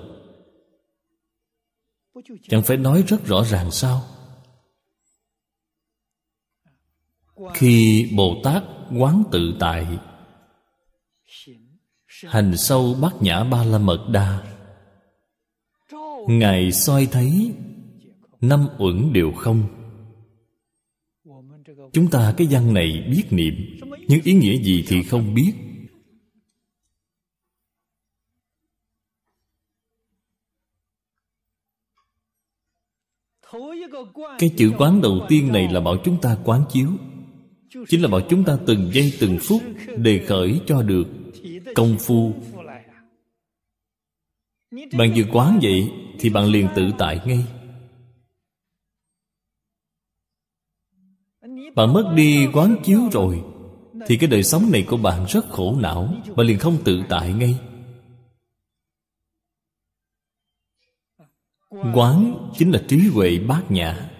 chẳng phải nói rất rõ ràng sao? Khi Bồ Tát quán tự tại, hành sâu Bát Nhã Ba La Mật Đa, Ngài soi thấy năm uẩn đều không. Chúng ta cái văn này biết niệm, nhưng ý nghĩa gì thì không biết. Cái chữ quán đầu tiên này là bảo chúng ta quán chiếu, chính là bảo chúng ta từng giây từng phút đề khởi cho được công phu. Bạn vừa quán vậy thì bạn liền tự tại ngay. Bạn mất đi quán chiếu rồi thì cái đời sống này của bạn rất khổ não, bạn liền không tự tại ngay. Quán chính là trí huệ bát nhã.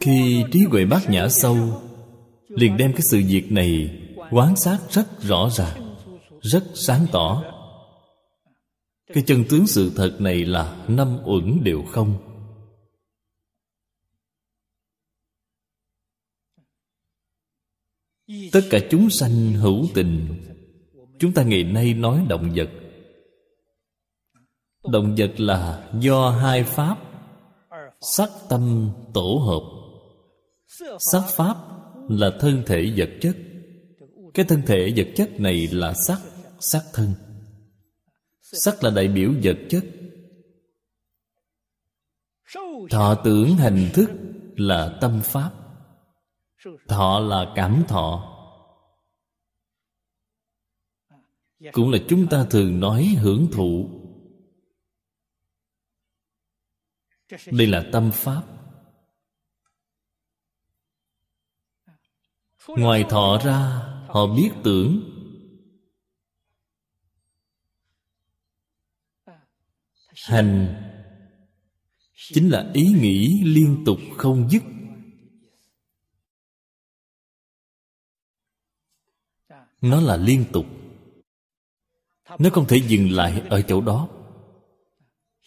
Khi trí huệ bát nhã sâu, liền đem cái sự việc này quán sát rất rõ ràng, rất sáng tỏ. Cái chân tướng sự thật này là năm uẩn đều không. Tất cả chúng sanh hữu tình. Chúng ta ngày nay nói động vật. Động vật là do hai pháp sắc tâm tổ hợp. Sắc pháp là thân thể vật chất. Cái thân thể vật chất này là sắc, sắc thân. Sắc là đại biểu vật chất. Thọ tưởng hành thức là tâm pháp. Thọ là cảm thọ, cũng là chúng ta thường nói hưởng thụ. Đây là tâm pháp. Ngoài thọ ra, họ biết tưởng. Hành chính là ý nghĩ liên tục không dứt. Nó là liên tục, nó không thể dừng lại ở chỗ đó.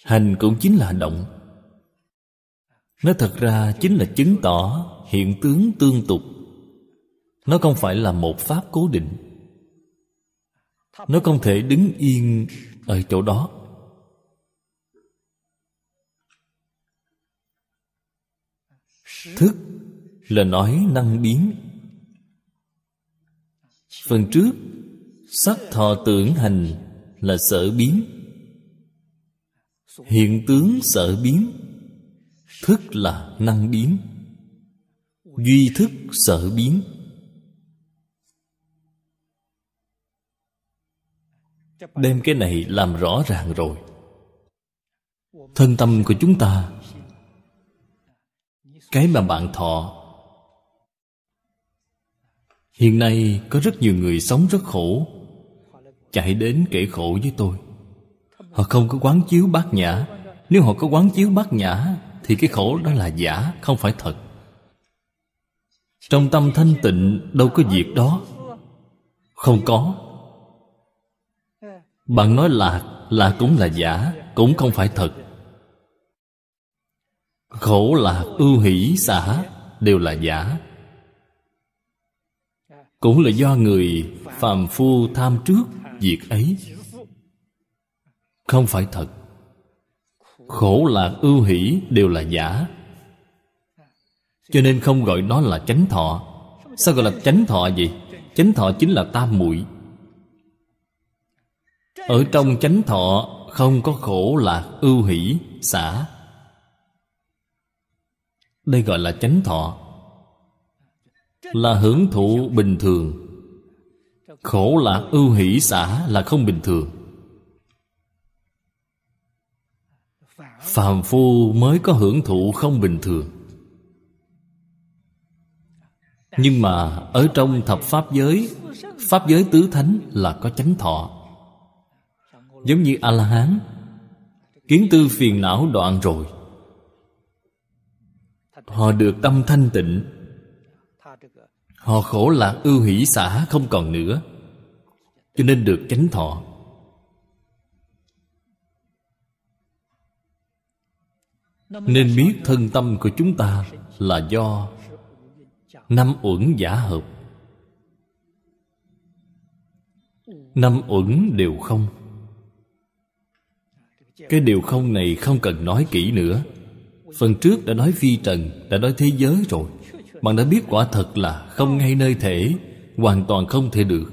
Hành cũng chính là động. Nó thật ra chính là chứng tỏ hiện tướng tương tục. Nó không phải là một pháp cố định. Nó không thể đứng yên ở chỗ đó. Thức là nói năng biến. Phần trước, sắc thọ tưởng hành là sở biến. Hiện tướng sở biến. Thức là năng biến. Duy thức sở biến. Đem cái này làm rõ ràng rồi, thân tâm của chúng ta, cái mà bạn thọ. Hiện nay có rất nhiều người sống rất khổ, chạy đến kể khổ với tôi. Họ không có quán chiếu bát nhã. Nếu họ có quán chiếu bát nhã thì cái khổ đó là giả, không phải thật. Trong tâm thanh tịnh đâu có việc đó. Không có. Bạn nói lạc, lạc cũng là giả, cũng không phải thật. Khổ lạc, ưu hỷ, xả đều là giả, cũng là do người phàm phu tham trước việc ấy, không phải thật. Khổ lạc, ưu hỷ đều là giả, cho nên không gọi đó là chánh thọ. Sao gọi là chánh thọ vậy? Chánh thọ chính là tam muội. Ở trong chánh thọ không có khổ lạc, ưu hỷ, xả. Đây gọi là chánh thọ, là hưởng thụ bình thường. Khổ lạc, ưu hỷ, xả là không bình thường. phàm phu mới có hưởng thụ không bình thường. Nhưng mà ở trong thập pháp giới, pháp giới tứ thánh là có chánh thọ. Giống như A-la-hán, kiến tư phiền não đoạn rồi, họ được tâm thanh tịnh, họ khổ lạc ưu hỷ xả không còn nữa, cho nên được chánh thọ. Nên biết thân tâm của chúng ta là do năm uẩn giả hợp, năm uẩn đều không. Cái điều không này không cần nói kỹ nữa. Phần trước đã nói phi trần, đã nói thế giới rồi. Bạn đã biết quả thật là không ngay nơi thể, hoàn toàn không thể được.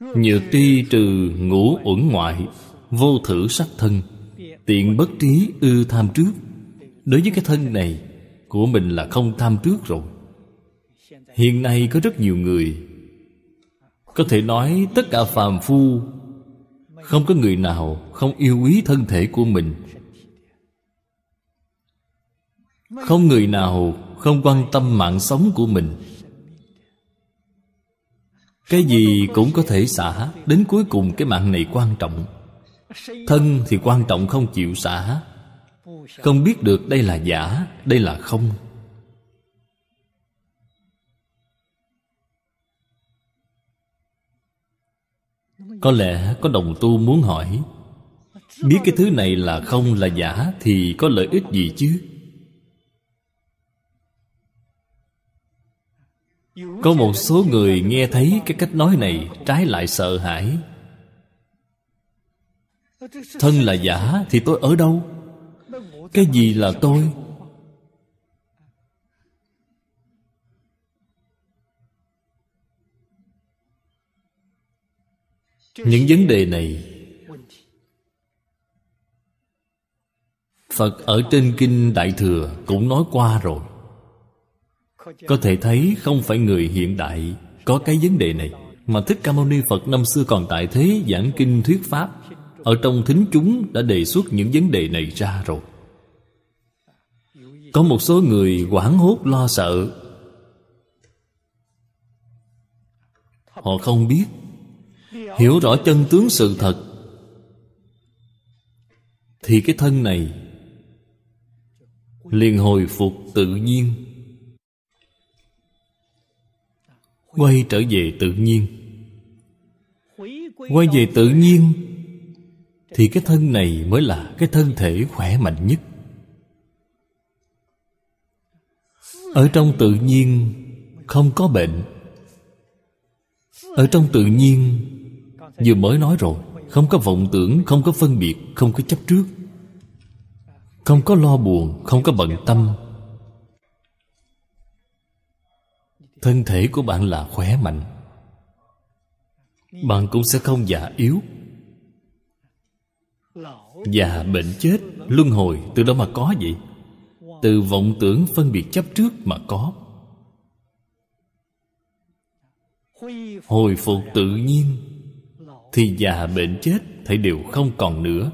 Nhược ti trừ ngũ uẩn ngoại, vô thử sắc thân, tiện bất trí ư tham trước. Đối với cái thân này của mình là không tham trước rồi. Hiện nay có rất nhiều người, có thể nói tất cả phàm phu, không có người nào không yêu quý thân thể của mình, không người nào không quan tâm mạng sống của mình. Cái gì cũng có thể xả, đến cuối cùng cái mạng này quan trọng. Thân thì quan trọng không chịu xả, không biết được đây là giả, đây là không. Có lẽ có đồng tu muốn hỏi, biết cái thứ này là không, là giả thì có lợi ích gì chứ? Có một số người nghe thấy cái cách nói này trái lại sợ hãi. Thân là giả thì tôi ở đâu? Cái gì là tôi? Những vấn đề này Phật ở trên Kinh Đại Thừa cũng nói qua rồi. Có thể thấy không phải người hiện đại có cái vấn đề này, mà Thích Ca Mâu Ni Phật năm xưa còn tại thế giảng kinh thuyết pháp, ở trong thính chúng đã đề xuất những vấn đề này ra rồi. Có một số người hoảng hốt lo sợ, họ không biết, hiểu rõ chân tướng sự thật thì cái thân này liền hồi phục tự nhiên, quay trở về tự nhiên. Quay về tự nhiên thì cái thân này mới là cái thân thể khỏe mạnh nhất. Ở trong tự nhiên không có bệnh. Ở trong tự nhiên vừa mới nói rồi, không có vọng tưởng, không có phân biệt, không có chấp trước, không có lo buồn, không có bận tâm. Thân thể của bạn là khỏe mạnh, bạn cũng sẽ không già yếu. Già bệnh chết luân hồi từ đâu mà có vậy? Từ vọng tưởng phân biệt chấp trước mà có. Hồi phục tự nhiên thì già bệnh chết thảy đều không còn nữa.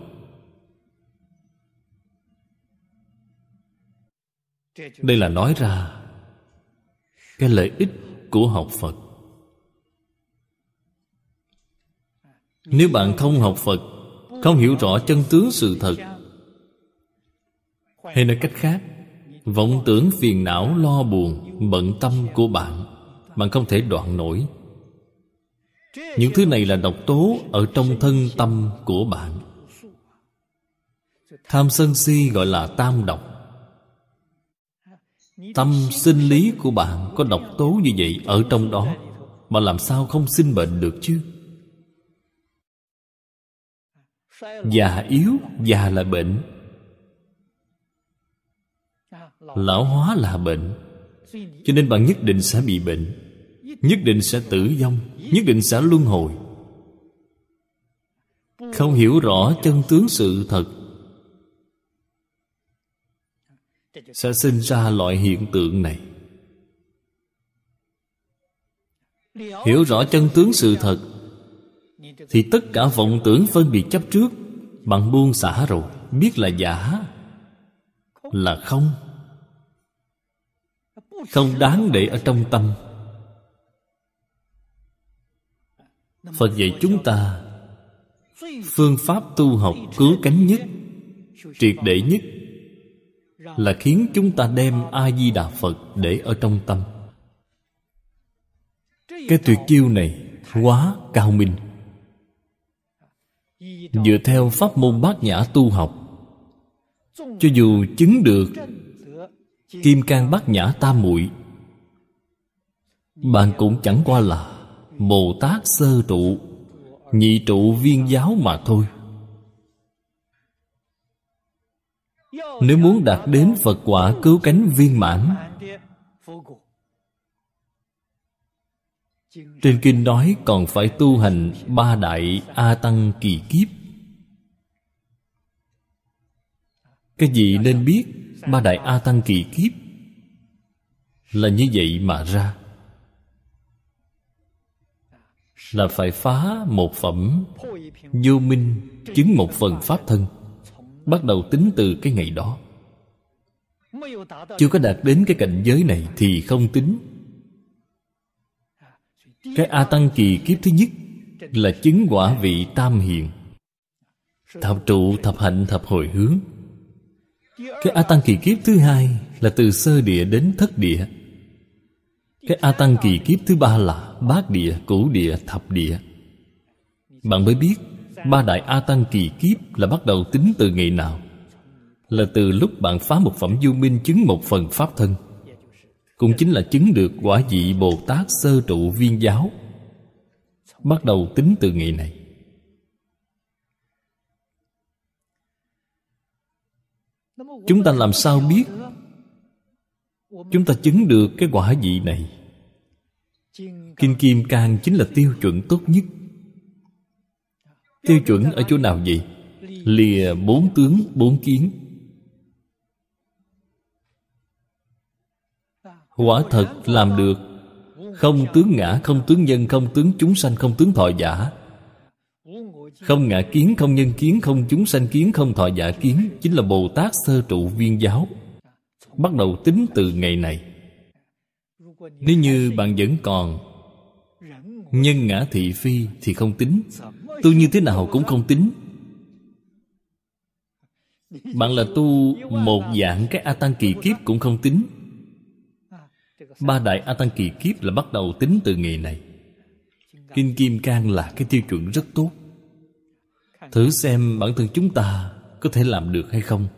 Đây là nói ra cái lợi ích của học Phật. Nếu bạn không học Phật, không hiểu rõ chân tướng sự thật, hay nói cách khác, vọng tưởng phiền não lo buồn bận tâm của bạn, bạn không thể đoạn nổi. Những thứ này là độc tố ở trong thân tâm của bạn. Tham sân si gọi là tam độc. Tâm sinh lý của bạn có độc tố như vậy ở trong đó, mà làm sao không sinh bệnh được chứ? Già yếu, già là bệnh, lão hóa là bệnh. Cho nên bạn nhất định sẽ bị bệnh, nhất định sẽ tử vong, nhất định sẽ luân hồi. Không hiểu rõ chân tướng sự thật sẽ sinh ra loại hiện tượng này. Hiểu rõ chân tướng sự thật thì tất cả vọng tưởng phân biệt chấp trước bạn buông xả rồi, biết là giả, là không, không đáng để ở trong tâm. Phật dạy chúng ta phương pháp tu học cứu cánh nhất, triệt để nhất là khiến chúng ta đem A-di-đà Phật để ở trong tâm. Cái tuyệt chiêu này quá cao minh. Dựa theo pháp môn Bát Nhã tu học, cho dù chứng được Kim Cang Bát Nhã Tam Muội, bạn cũng chẳng qua là Bồ Tát sơ trụ, nhị trụ viên giáo mà thôi. Nếu muốn đạt đến Phật quả cứu cánh viên mãn, trên kinh nói còn phải tu hành ba đại A Tăng kỳ kiếp. Cái gì nên biết ba đại A Tăng kỳ kiếp là như vậy mà ra, là phải phá một phẩm vô minh, chứng một phần pháp thân, bắt đầu tính từ cái ngày đó. Chưa có đạt đến cái cảnh giới này thì không tính. Cái A Tăng kỳ kiếp thứ nhất là chứng quả vị tam hiền, thập trụ, thập hạnh, thập hồi hướng. Cái A Tăng kỳ kiếp thứ hai là từ sơ địa đến thất địa. Cái A Tăng kỳ kiếp thứ ba là bát địa, cửu địa, thập địa. Bạn mới biết ba đại A Tăng kỳ kiếp là bắt đầu tính từ ngày nào? Là từ lúc bạn phá một phẩm vô minh, chứng một phần pháp thân, cũng chính là chứng được quả vị Bồ Tát sơ trụ viên giáo, bắt đầu tính từ ngày này. Chúng ta làm sao biết chúng ta chứng được cái quả vị này? Kinh Kim Cang chính là tiêu chuẩn tốt nhất. Tiêu chuẩn ở chỗ nào vậy? Lìa bốn tướng, bốn kiến. Quả thật làm được không tướng ngã, không tướng nhân, không tướng chúng sanh, không tướng thọ giả. Không ngã kiến, không nhân kiến, không chúng sanh kiến, không thọ giả kiến, chính là Bồ Tát sơ trụ viên giáo, bắt đầu tính từ ngày này. Nếu như bạn vẫn còn nhân ngã thị phi thì không tính. Tu như thế nào cũng không tính. Bạn là tu một dạng cái A Tăng kỳ kiếp cũng không tính. Ba đại A Tăng kỳ kiếp là bắt đầu tính từ ngày này. Kinh Kim Cang là cái tiêu chuẩn rất tốt. Thử xem bản thân chúng ta có thể làm được hay không.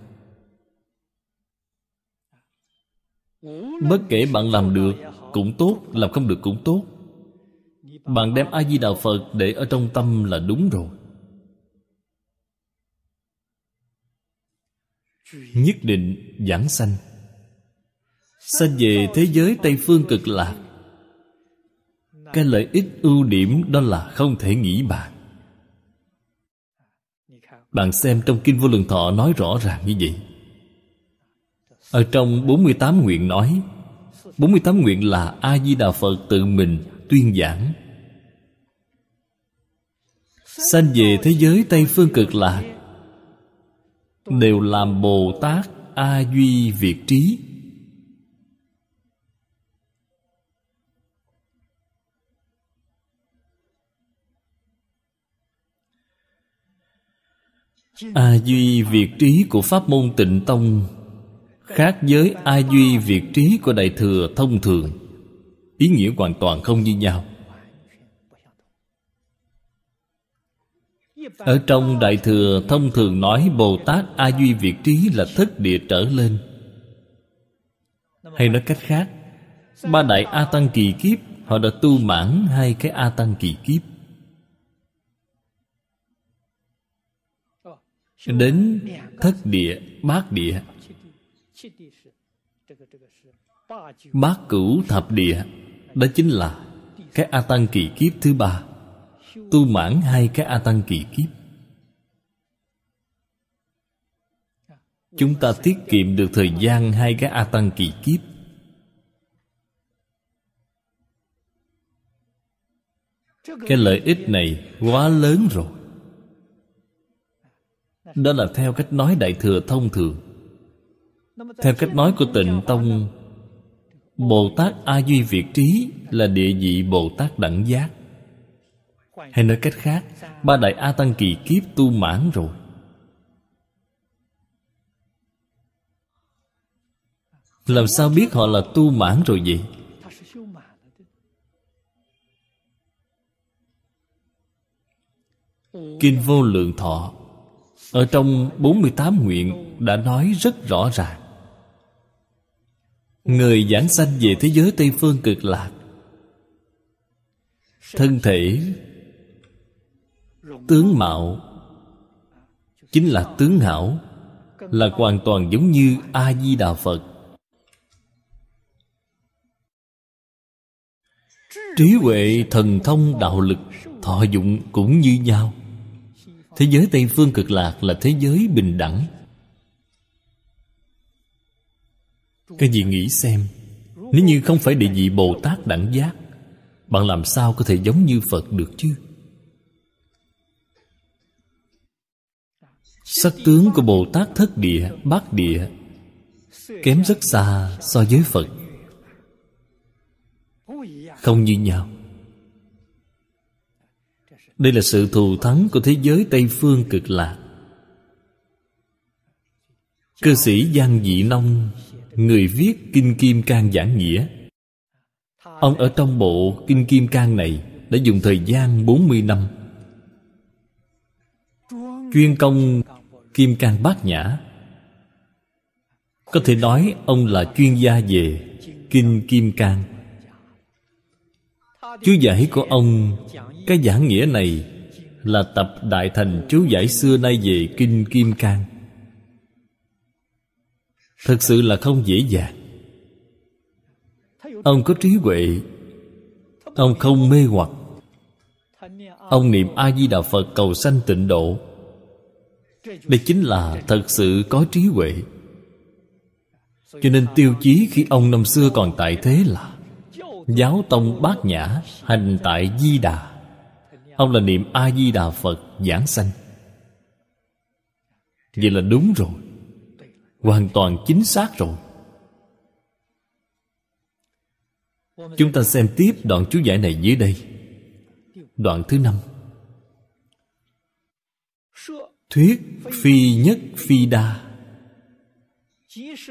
Bất kể bạn làm được cũng tốt, làm không được cũng tốt, bạn đem A-di-đà Phật để ở trong tâm là đúng rồi. Nhất định vãng sanh, sanh về thế giới Tây Phương Cực Lạc. Cái lợi ích ưu điểm đó là không thể nghĩ bàn. Bạn xem trong Kinh Vô Lượng Thọ nói rõ ràng như vậy. Ở trong bốn mươi tám nguyện nói, bốn mươi tám nguyện là A-di-đà Phật tự mình tuyên giảng. Sanh về thế giới Tây Phương Cực Lạc đều làm Bồ Tát A Duy Việt Trí. A Duy Việt Trí của pháp môn Tịnh Tông khác với A Duy Việt Trí của Đại Thừa thông thường, ý nghĩa hoàn toàn không như nhau. Ở trong Đại Thừa thông thường nói Bồ Tát A Duy Việt Trí là thất địa trở lên. Hay nói cách khác, ba đại A Tăng kỳ kiếp họ đã tu mãn hai cái A Tăng kỳ kiếp. Đến thất địa, bát địa, bát cửu, thập địa, đó chính là cái A Tăng kỳ kiếp thứ ba, tu mãn hai cái A Tăng kỳ kiếp. Chúng ta tiết kiệm được thời gian hai cái A Tăng kỳ kiếp. Cái lợi ích này quá lớn rồi. Đó là theo cách nói Đại Thừa thông thường. Theo cách nói của Tịnh Tông, Bồ Tát A Duy Việt Trí là địa vị Bồ Tát Đẳng Giác. Hay nói cách khác, ba đại A Tăng kỳ kiếp tu mãn rồi. Làm sao biết họ là tu mãn rồi vậy? Kinh Vô Lượng Thọ ở trong bốn mươi tám nguyện đã nói rất rõ ràng. Người giảng sanh về thế giới Tây Phương Cực Lạc, thân thể, tướng mạo chính là tướng hảo, là hoàn toàn giống như A Di Đà Phật. Trí huệ, thần thông, đạo lực, thọ dụng cũng như nhau. Thế giới Tây Phương Cực Lạc là thế giới bình đẳng. Các vị nghĩ xem, nếu như không phải địa vị Bồ Tát Đẳng Giác, bạn làm sao có thể giống như Phật được chứ? Sắc tướng của Bồ Tát Thất Địa, Bát Địa kém rất xa so với Phật, không như nhau. Đây là sự thù thắng của thế giới Tây Phương Cực Lạc. Cư sĩ Giang Dị Nông, người viết Kinh Kim Cang Giảng Nghĩa, ông ở trong bộ Kinh Kim Cang này đã dùng thời gian bốn mươi năm chuyên công Kim Cang Bát Nhã. Có thể nói ông là chuyên gia về Kinh Kim Cang. Chú giải của ông, cái giảng nghĩa này là tập Đại Thành chú giải xưa nay về Kinh Kim Cang. Thật sự là không dễ dàng. Ông có trí huệ, ông không mê hoặc. Ông niệm A-di-đà Phật cầu sanh tịnh độ. Đây chính là thật sự có trí huệ. Cho nên tiêu chí khi ông năm xưa còn tại thế là Giáo Tông Bát Nhã, hành tại Di Đà. Ông là niệm A-di-đà Phật giảng sanh. Vậy là đúng rồi, hoàn toàn chính xác rồi. Chúng ta xem tiếp đoạn chú giải này dưới đây. Đoạn thứ năm: thuyết phi nhất phi đa,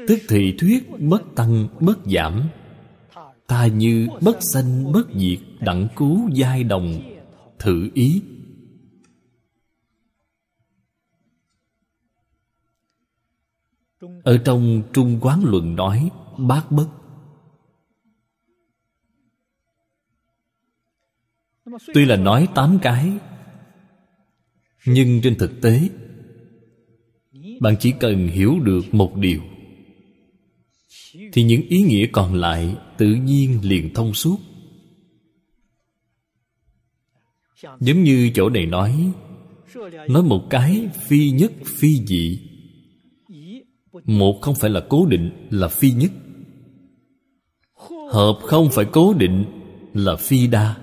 tức thì thuyết bất tăng bất giảm, ta như bất sanh bất diệt, đẳng cứu giai đồng thử ý. Ở trong Trung Quán Luận nói bát bất. Tuy là nói tám cái, nhưng trên thực tế bạn chỉ cần hiểu được một điều thì những ý nghĩa còn lại tự nhiên liền thông suốt. Giống như chỗ này nói, nói một cái phi nhất phi dị. Một không phải là cố định, là phi nhất. Hợp không phải cố định, là phi đa.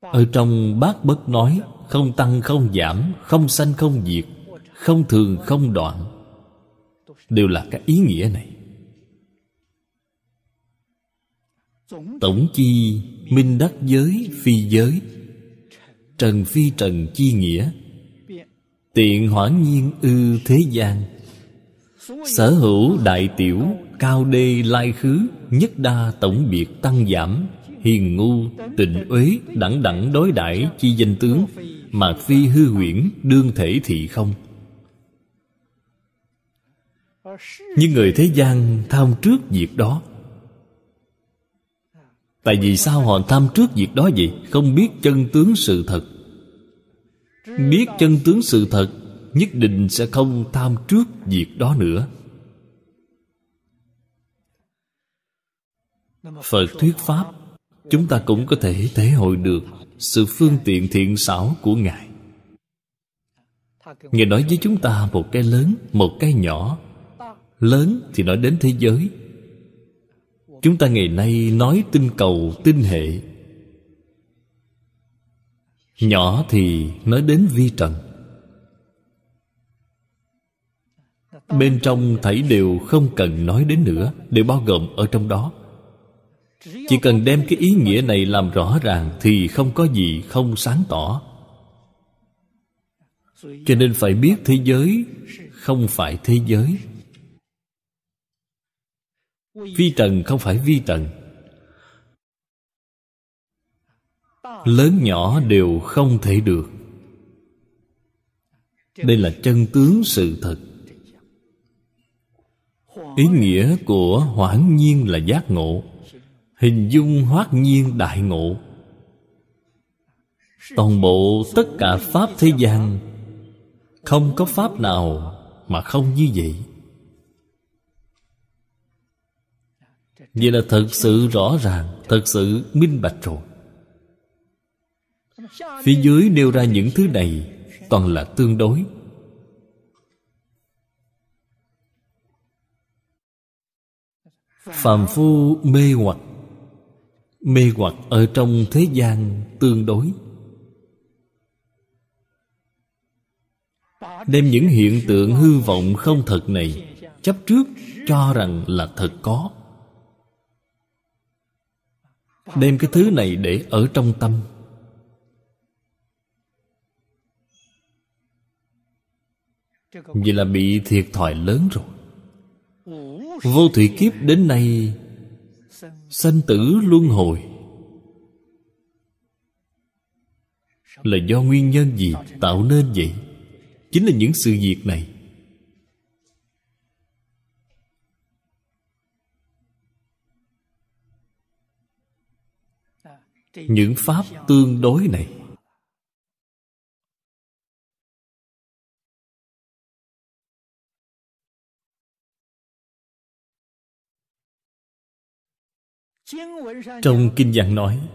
Ở trong bát bất nói không tăng không giảm, không sanh không diệt, không thường không đoạn, đều là cái ý nghĩa này. Tổng chi minh đắc giới phi giới, trần phi trần chi nghĩa, tiện hoãn nhiên ư thế gian, sở hữu đại tiểu, cao đê lai khứ, nhất đa tổng biệt tăng giảm, hiền ngu tịnh uế, đẳng đẳng đối đãi chi danh tướng, mạc phi hư huyễn, đương thể thị không. Nhưng người thế gian tham trước việc đó. Tại vì sao họ tham trước việc đó vậy? Không biết chân tướng sự thật. Biết chân tướng sự thật, nhất định sẽ không tham trước việc đó nữa. Phật thuyết pháp, chúng ta cũng có thể thể hội được sự phương tiện thiện xảo của Ngài. Ngài nói với chúng ta một cái lớn, một cái nhỏ. Lớn thì nói đến thế giới, Chúng ta ngày nay nói tinh cầu, tinh hệ. Nhỏ thì nói đến vi trần. Bên trong thảy đều không cần nói đến nữa, đều bao gồm ở trong đó. Chỉ cần đem cái ý nghĩa này làm rõ ràng thì không có gì không sáng tỏ. Cho nên phải biết thế giới không phải thế giới, vi trần không phải vi trần, lớn nhỏ đều không thể được. Đây là chân tướng sự thật. Ý nghĩa của hoảng nhiên là giác ngộ, hình dung hoát nhiên đại ngộ. Toàn bộ tất cả pháp thế gian không có pháp nào mà không như vậy. Vậy là thật sự rõ ràng, thật sự minh bạch rồi. Phía dưới nêu ra những thứ này toàn là tương đối. Phàm phu mê hoặc, mê hoặc ở trong thế gian tương đối. Đem những hiện tượng hư vọng không thật này chấp trước cho rằng là thật có. Đem cái thứ này để ở trong tâm. Vậy là bị thiệt thòi lớn rồi. Vô thủy kiếp đến nay, sanh tử luân hồi là do nguyên nhân gì tạo nên vậy? Chính là những sự việc này. Những pháp tương đối này. Trong kinh văn nói: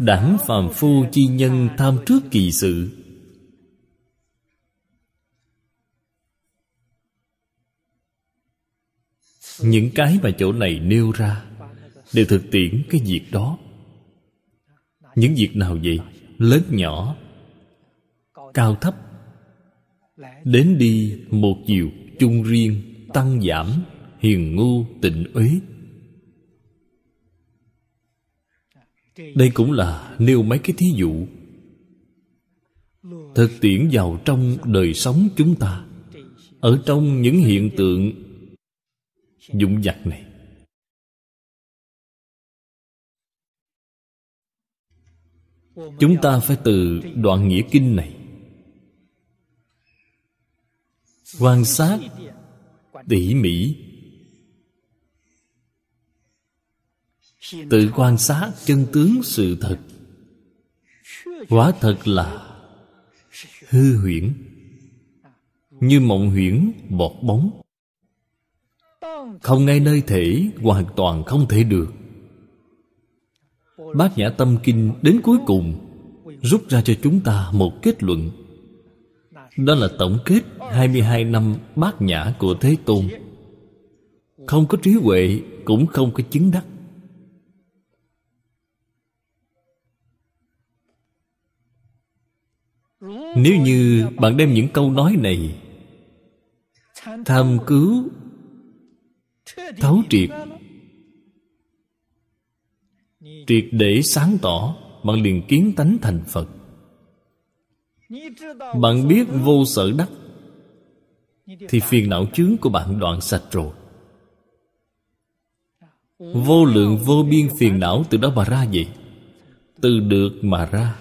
đảng phàm phu chi nhân tham trước kỳ sự. Những cái mà chỗ này nêu ra đều thực tiễn cái việc đó. Những việc nào vậy? Lớn nhỏ, cao thấp, đến đi một chiều, chung riêng, tăng giảm, hiền ngu, tịnh uế. Đây cũng là nêu mấy cái thí dụ thực tiễn vào trong đời sống chúng ta, ở trong những hiện tượng dũng dặt này. Chúng ta phải từ đoạn nghĩa kinh này quan sát tỉ mỉ, tự quan sát chân tướng sự thật. Quả thật là hư huyễn, như mộng huyễn bọt bóng, không ngay nơi thể, hoàn toàn không thể được. Bát Nhã Tâm Kinh đến cuối cùng rút ra cho chúng ta một kết luận. Đó là tổng kết hai mươi hai năm Bát Nhã của Thế Tôn. Không có trí huệ cũng không có chứng đắc. Nếu như bạn đem những câu nói này tham cứu thấu triệt, triệt để sáng tỏ, bạn liền kiến tánh thành Phật. Bạn biết vô sở đắc thì phiền não chướng của bạn đoạn sạch rồi. Vô lượng vô biên phiền não từ đó mà ra vậy. Từ được mà ra,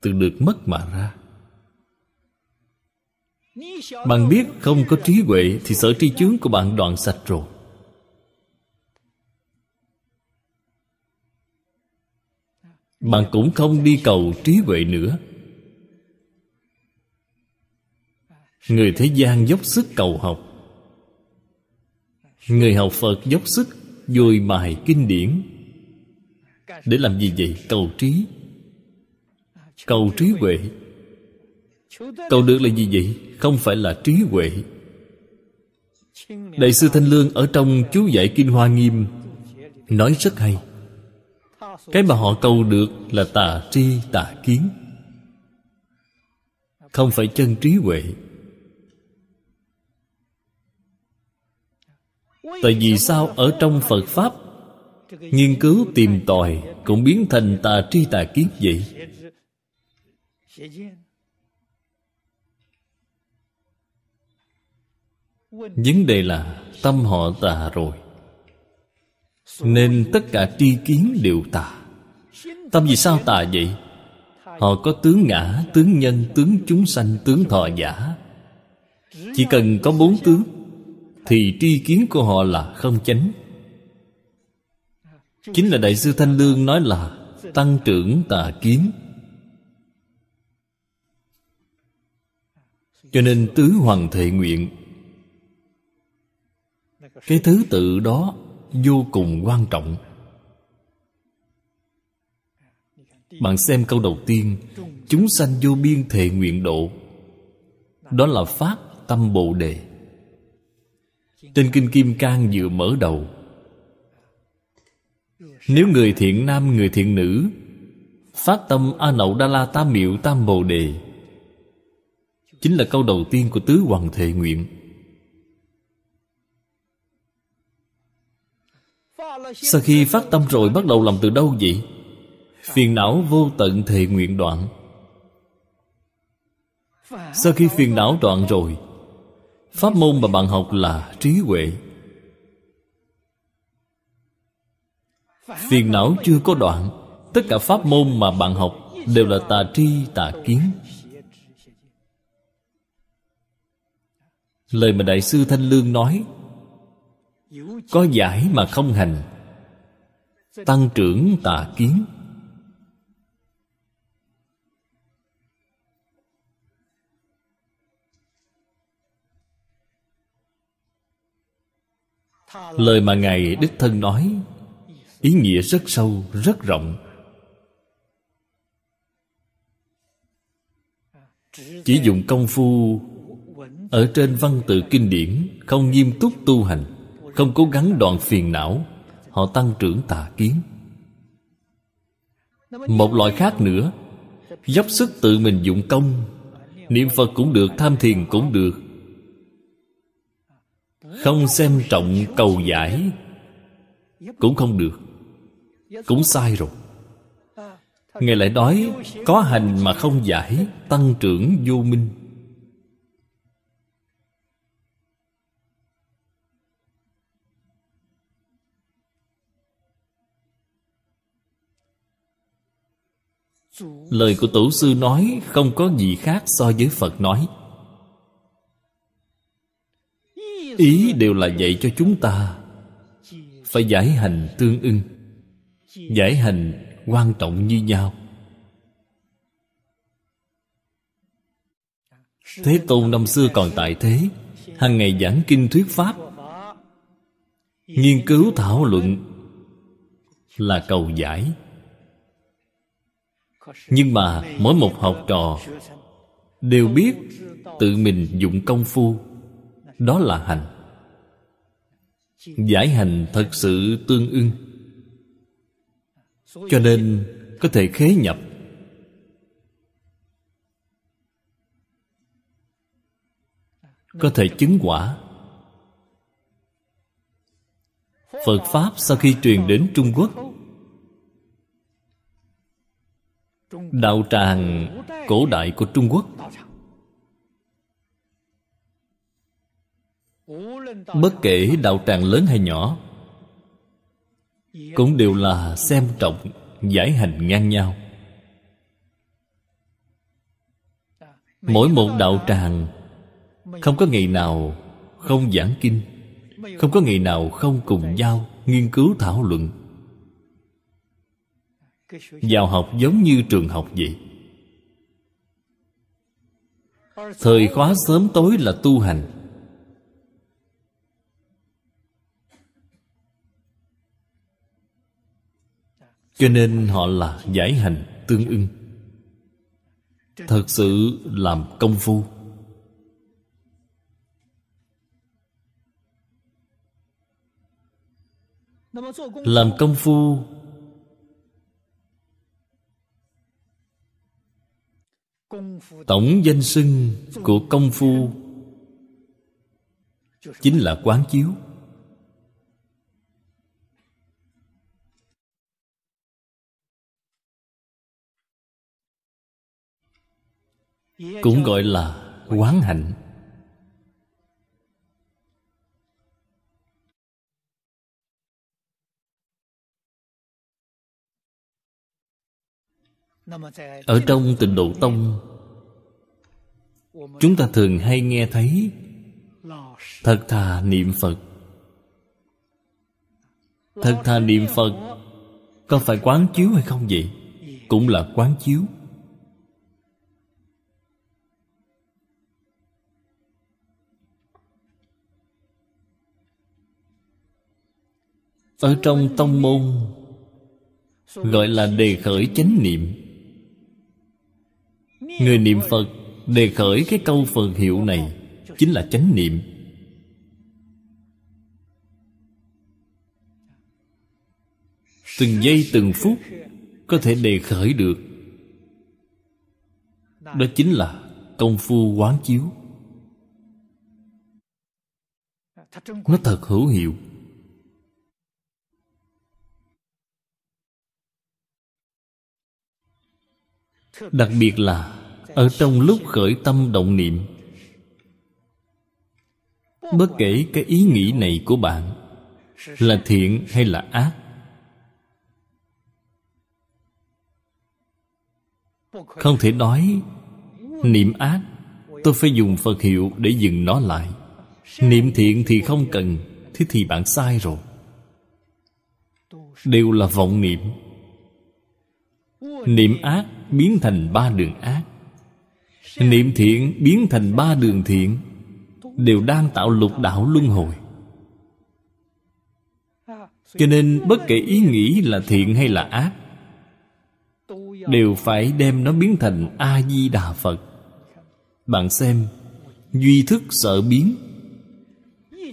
từ được mất mà ra. Bạn biết không có trí huệ thì sở tri chướng của bạn đoạn sạch rồi. Bạn cũng không đi cầu trí huệ nữa. Người thế gian dốc sức cầu học, người học Phật dốc sức dồi mài kinh điển. Để làm gì vậy? Cầu trí, cầu trí huệ. Cầu được là gì vậy? Không phải là trí huệ. Đại sư Thanh Lương ở trong chú giải Kinh Hoa Nghiêm nói rất hay. Cái mà họ cầu được là tà tri tà kiến, không phải chân trí huệ. Tại vì sao ở trong Phật Pháp nghiên cứu tìm tòi cũng biến thành tà tri tà kiến vậy? Vấn đề là tâm họ tà rồi, nên tất cả tri kiến đều tà. Tâm vì sao tà vậy? Họ có tướng ngã, tướng nhân, tướng chúng sanh, tướng thọ giả. Chỉ cần có bốn tướng thì tri kiến của họ là không chánh. Chính là Đại sư Thanh Lương nói là tăng trưởng tà kiến. Cho nên tứ hoàng thệ nguyện, cái thứ tự đó vô cùng quan trọng. Bạn xem câu đầu tiên, chúng sanh vô biên thệ nguyện độ, đó là phát tâm Bồ Đề. Trên Kinh Kim Cang vừa mở đầu, nếu người thiện nam, người thiện nữ phát tâm A Nậu Đa La Tam Miệu Tam Bồ Đề, chính là câu đầu tiên của tứ hoàng thệ nguyện. Sau khi phát tâm rồi bắt đầu làm từ đâu vậy? Phiền não vô tận thệ nguyện đoạn. Sau khi phiền não đoạn rồi, pháp môn mà bạn học là trí huệ. Phiền não chưa có đoạn, tất cả pháp môn mà bạn học đều là tà tri tà kiến. Lời mà Đại sư Thanh Lương nói, có giải mà không hành, tăng trưởng tà kiến. Lời mà Ngài đích thân nói ý nghĩa rất sâu, rất rộng. Chỉ dùng công phu ở trên văn tự kinh điển, không nghiêm túc tu hành, không cố gắng đoạn phiền não, họ tăng trưởng tà kiến. Một loại khác nữa, dốc sức tự mình dụng công, niệm Phật cũng được, tham thiền cũng được, không xem trọng cầu giải cũng không được, cũng sai rồi. Ngài lại nói có hành mà không giải, tăng trưởng vô minh. Lời của Tổ sư nói không có gì khác so với Phật nói, ý đều là dạy cho chúng ta phải giải hành tương ưng. Giải hành quan trọng như nhau. Thế Tôn năm xưa còn tại thế, hàng ngày giảng kinh thuyết pháp, nghiên cứu thảo luận là cầu giải. Nhưng mà mỗi một học trò đều biết tự mình dụng công phu, đó là hành. Giải hành thật sự tương ưng, cho nên có thể khế nhập. Có thể chứng quả. Phật Pháp sau khi truyền đến Trung Quốc, đạo tràng cổ đại của Trung Quốc, bất kể đạo tràng lớn hay nhỏ, cũng đều là xem trọng giải hành ngang nhau. Mỗi một đạo tràng không có ngày nào không giảng kinh, không có ngày nào không cùng nhau nghiên cứu thảo luận. Vào học giống như trường học vậy. Thời khóa sớm tối là tu hành. Cho nên họ là giải hành tương ưng, thật sự làm công phu. làm công phu tổng danh xưng của công phu chính là quán chiếu. Cũng gọi là quán hạnh. Ở trong Tịnh Độ Tông, chúng ta thường hay nghe thấy thật thà niệm Phật. Thật thà niệm Phật có phải quán chiếu hay không vậy? Cũng là quán chiếu. Ở trong tông môn gọi là đề khởi chánh niệm. Người niệm Phật đề khởi cái câu Phật hiệu này chính là chánh niệm. Từng giây từng phút có thể đề khởi được, đó chính là công phu quán chiếu. Nó thật hữu hiệu. Đặc biệt là ở trong lúc khởi tâm động niệm, bất kể cái ý nghĩ này của bạn là thiện hay là ác, không thể nói niệm ác tôi phải dùng Phật hiệu để dừng nó lại, niệm thiện thì không cần, thế thì bạn sai rồi. Đều là vọng niệm. Niệm ác biến thành ba đường ác, niệm thiện biến thành ba đường thiện, đều đang tạo lục đạo luân hồi. Cho nên bất kể ý nghĩ là thiện hay là ác, đều phải đem nó biến thành A-di-đà Phật. Bạn xem, duy thức sợ biến,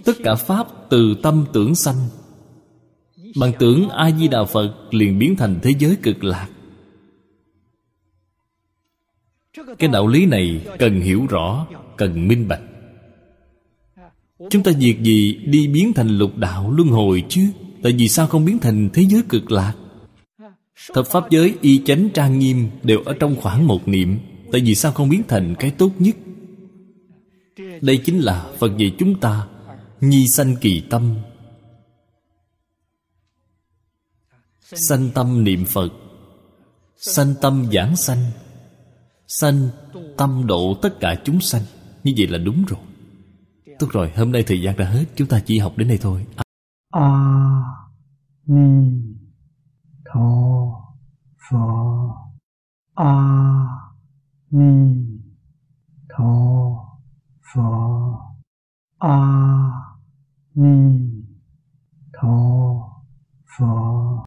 tất cả pháp từ tâm tưởng sanh. Bạn tưởng A-di-đà Phật liền biến thành thế giới cực lạc. Cái đạo lý này cần hiểu rõ, cần minh bạch. Chúng ta việc gì đi biến thành lục đạo luân hồi chứ? Tại vì sao không biến thành thế giới cực lạc? Thập pháp giới y chánh trang nghiêm đều ở trong khoảng một niệm, tại vì sao không biến thành cái tốt nhất? Đây chính là Phật dạy chúng ta nhi sanh kỳ tâm, sanh tâm niệm Phật, sanh tâm giảng sanh, sanh tâm độ tất cả chúng sanh. Như vậy là đúng rồi. Tốt rồi, hôm nay thời gian đã hết, chúng ta chỉ học đến đây thôi. A Ni Tho Phật. A Ni